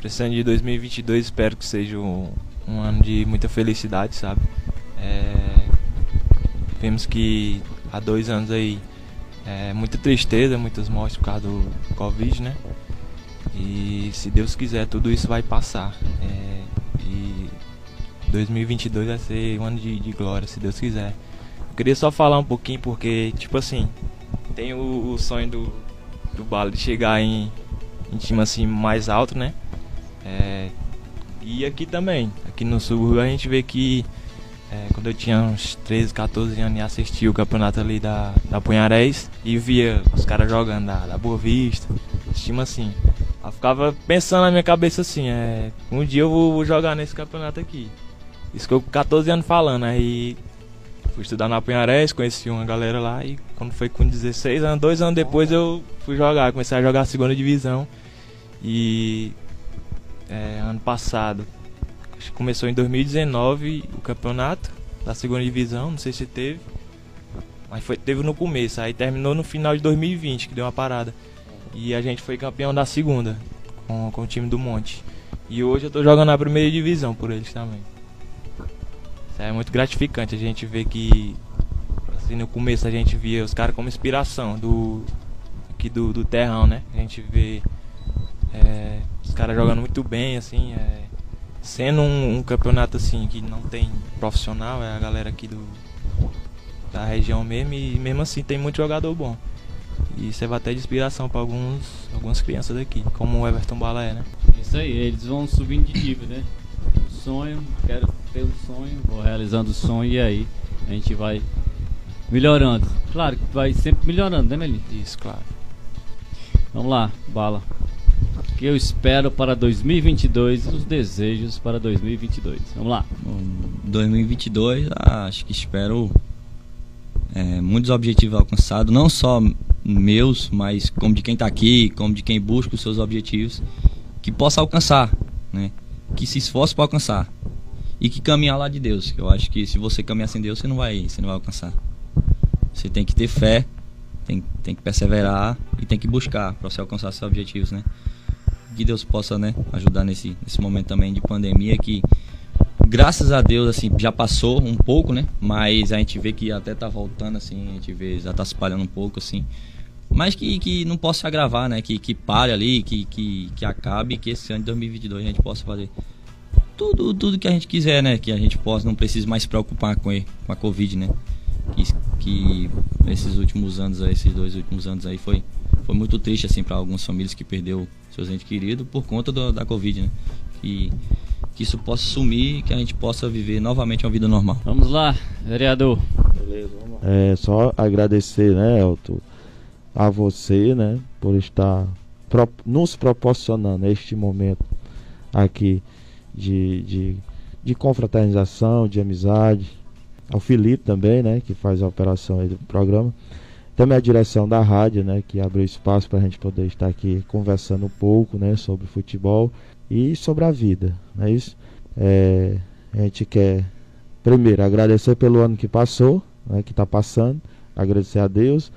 Precisando de 2022, espero que seja um ano de muita felicidade, sabe? Vemos que há 2 anos aí muita tristeza, muitas mortes por causa do Covid, né? E se Deus quiser, tudo isso vai passar. E 2022 vai ser um ano de glória, se Deus quiser. Queria só falar um pouquinho porque, tipo assim, tem o sonho do Bala de chegar em time assim mais alto, né? E aqui também, aqui no subúrbio, a gente vê que quando eu tinha uns 13, 14 anos e assistia o campeonato ali da Apuiarés e via os caras jogando da Boa Vista, esse time assim, eu ficava pensando na minha cabeça assim, um dia eu vou jogar nesse campeonato aqui. Isso que eu com 14 anos falando, aí... Fui estudar na Apuiarés, conheci uma galera lá e quando foi com 16 anos, 2 anos depois eu fui jogar, comecei a jogar a 2ª divisão e ano passado, acho que começou em 2019 o campeonato da 2ª divisão, não sei se teve, mas teve no começo, aí terminou no final de 2020 que deu uma parada e a gente foi campeão da 2ª com o time do Monte e hoje eu tô jogando na 1ª divisão por eles também. É muito gratificante a gente ver que assim, no começo a gente via os caras como inspiração do terrão, né? A gente vê os caras jogando muito bem, assim, Sendo um campeonato assim que não tem profissional, é a galera aqui da região mesmo, e mesmo assim tem muito jogador bom. E serve até de inspiração para algumas crianças daqui, como o Everton Bala é, né? Isso aí, eles vão subindo de nível, né? Um sonho, quero ter um sonho, vou realizando o sonho e aí a gente vai melhorando. Claro que vai sempre melhorando, né, Melinho? Isso, claro. Vamos lá, Bala. O que eu espero para 2022 e os desejos para 2022. Vamos lá. 2022, acho que espero muitos objetivos alcançados, não só meus, mas como de quem está aqui, como de quem busca os seus objetivos, que possa alcançar, né? Que se esforce para alcançar e que caminhar lá de Deus. Eu acho que se você caminhar sem Deus, você não vai alcançar. Você tem que ter fé, tem que perseverar e tem que buscar para você alcançar seus objetivos, né? Que Deus possa, né, ajudar nesse momento também de pandemia, que graças a Deus assim já passou um pouco, né? Mas a gente vê que até tá voltando assim, a gente vê já tá se espalhando um pouco assim. Mas que não possa se agravar, né? Que pare ali, que acabe, que esse ano de 2022 a gente possa fazer tudo que a gente quiser, né? Que a gente possa, não precise mais se preocupar com a Covid, né? Que esses últimos anos, esses 2 últimos anos aí foi muito triste assim para algumas famílias que perdeu seus entes queridos por conta da Covid, né? Que isso possa sumir, que a gente possa viver novamente uma vida normal. Vamos lá, vereador. Beleza, vamos lá. Só agradecer, né, Elton, a você, né, por estar nos proporcionando este momento aqui de confraternização, de amizade. Ao Felipe também, né, que faz a operação aí do programa. Também a direção da rádio, né, que abriu espaço para a gente poder estar aqui conversando um pouco, né, sobre futebol e sobre a vida, não é isso? A gente quer, primeiro, agradecer pelo ano que passou, né, que está passando, agradecer a Deus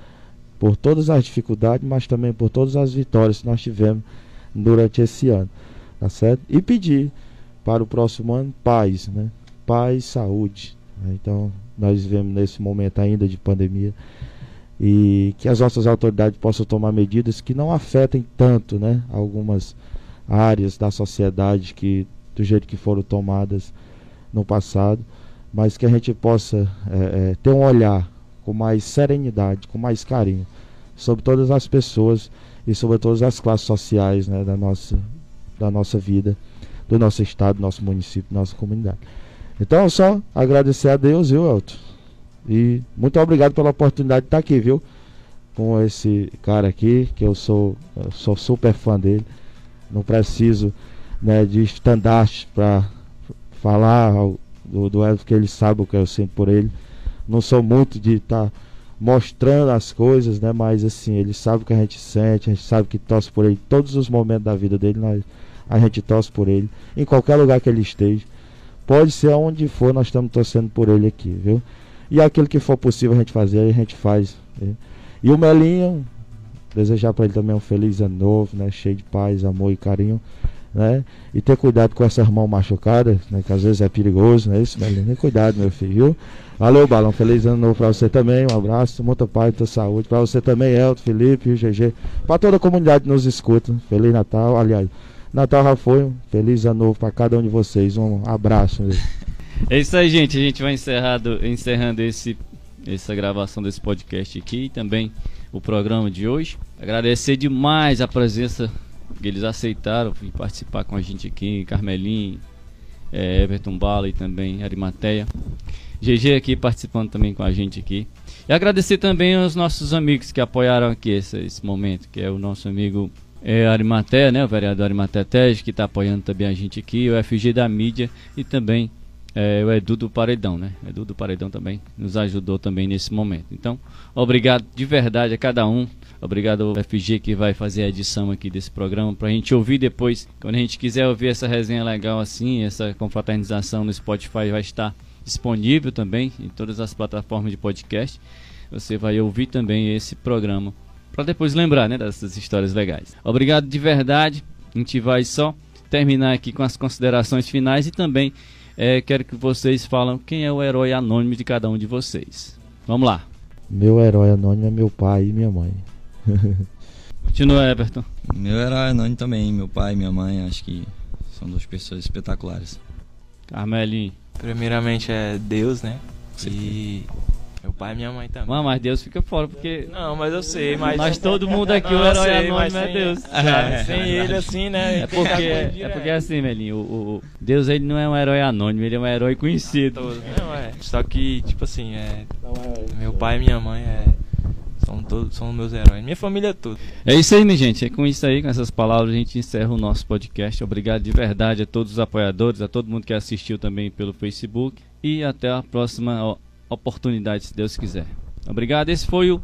por todas as dificuldades, mas também por todas as vitórias que nós tivemos durante esse ano, tá certo? E pedir para o próximo ano paz, né? Paz, saúde. Então, nós vivemos nesse momento ainda de pandemia e que as nossas autoridades possam tomar medidas que não afetem tanto, né, algumas áreas da sociedade que, do jeito que foram tomadas no passado, mas que a gente possa ter um olhar com mais serenidade, com mais carinho sobre todas as pessoas e sobre todas as classes sociais, né, da nossa vida, do nosso estado, do nosso município, da nossa comunidade. Então, só agradecer a Deus, viu, Elton? E muito obrigado pela oportunidade de estar aqui, viu? Com esse cara aqui, que eu sou super fã dele. Não preciso, né, de estandarte para falar do Elton, porque ele sabe o que eu sinto por ele. Não sou muito de estar mostrando as coisas, né? Mas assim, ele sabe o que a gente sente, a gente sabe que torce por ele. Todos os momentos da vida dele, a gente torce por ele, em qualquer lugar que ele esteja. Pode ser aonde for, nós estamos torcendo por ele aqui, viu? E aquilo que for possível a gente fazer, a gente faz. Viu? E o Melinho, desejar para ele também um feliz ano novo, né? Cheio de paz, amor e carinho, né? E ter cuidado com essas mãos machucadas, né? Que às vezes é perigoso, não é isso, Melinho? Cuidado, meu filho, viu? Valeu, Balão. Feliz ano novo para você também. Um abraço, muita paz, muita saúde. Para você também, Elton, Felipe, o GG. Para toda a comunidade que nos escuta. Feliz Natal, aliás. Natal já foi, um feliz ano novo para cada um de vocês, um abraço. É isso aí, gente, a gente vai encerrando essa gravação desse podcast aqui e também o programa de hoje. Agradecer demais a presença que eles aceitaram e participar com a gente aqui, Carmelinho, Everton Bala e também Arimateia. GG aqui participando também com a gente aqui. E agradecer também aos nossos amigos que apoiaram aqui esse momento, que é o nosso amigo... Arimateia, né, o vereador Arimateia Tejo, que está apoiando também a gente aqui, o FG da mídia e também o Edu do Paredão, né? Edu do Paredão também nos ajudou também nesse momento. Então, obrigado de verdade a cada um. Obrigado ao FG que vai fazer a edição aqui desse programa para a gente ouvir depois, quando a gente quiser ouvir essa resenha legal assim, essa confraternização no Spotify vai estar disponível também em todas as plataformas de podcast. Você vai ouvir também esse programa para depois lembrar, né, dessas histórias legais. Obrigado de verdade. A gente vai só terminar aqui com as considerações finais e também quero que vocês falem quem é o herói anônimo de cada um de vocês. Vamos lá. Meu herói anônimo é meu pai e minha mãe. Continua, Everton. Meu herói anônimo também, meu pai e minha mãe. Acho que São duas pessoas espetaculares. Carmelinho. Primeiramente é Deus, né? E meu pai e minha mãe também. Mano, mas Deus fica fora, porque... Não, mas eu sei, mas... Mas todo mundo aqui, o herói anônimo é Deus. Sem ele, assim, né? É porque assim, Melinho, o Deus, ele não é um herói anônimo, ele é um herói conhecido. Não, é. Só que, tipo assim, meu pai e minha mãe são meus heróis, minha família é tudo. É isso aí, minha gente, é com isso aí, com essas palavras a gente encerra o nosso podcast. Obrigado de verdade a todos os apoiadores, a todo mundo que assistiu também pelo Facebook, e até a próxima oportunidade, se Deus quiser. Obrigado, esse foi o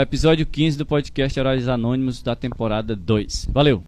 episódio 15 do podcast Heróis Anônimos da temporada 2, valeu!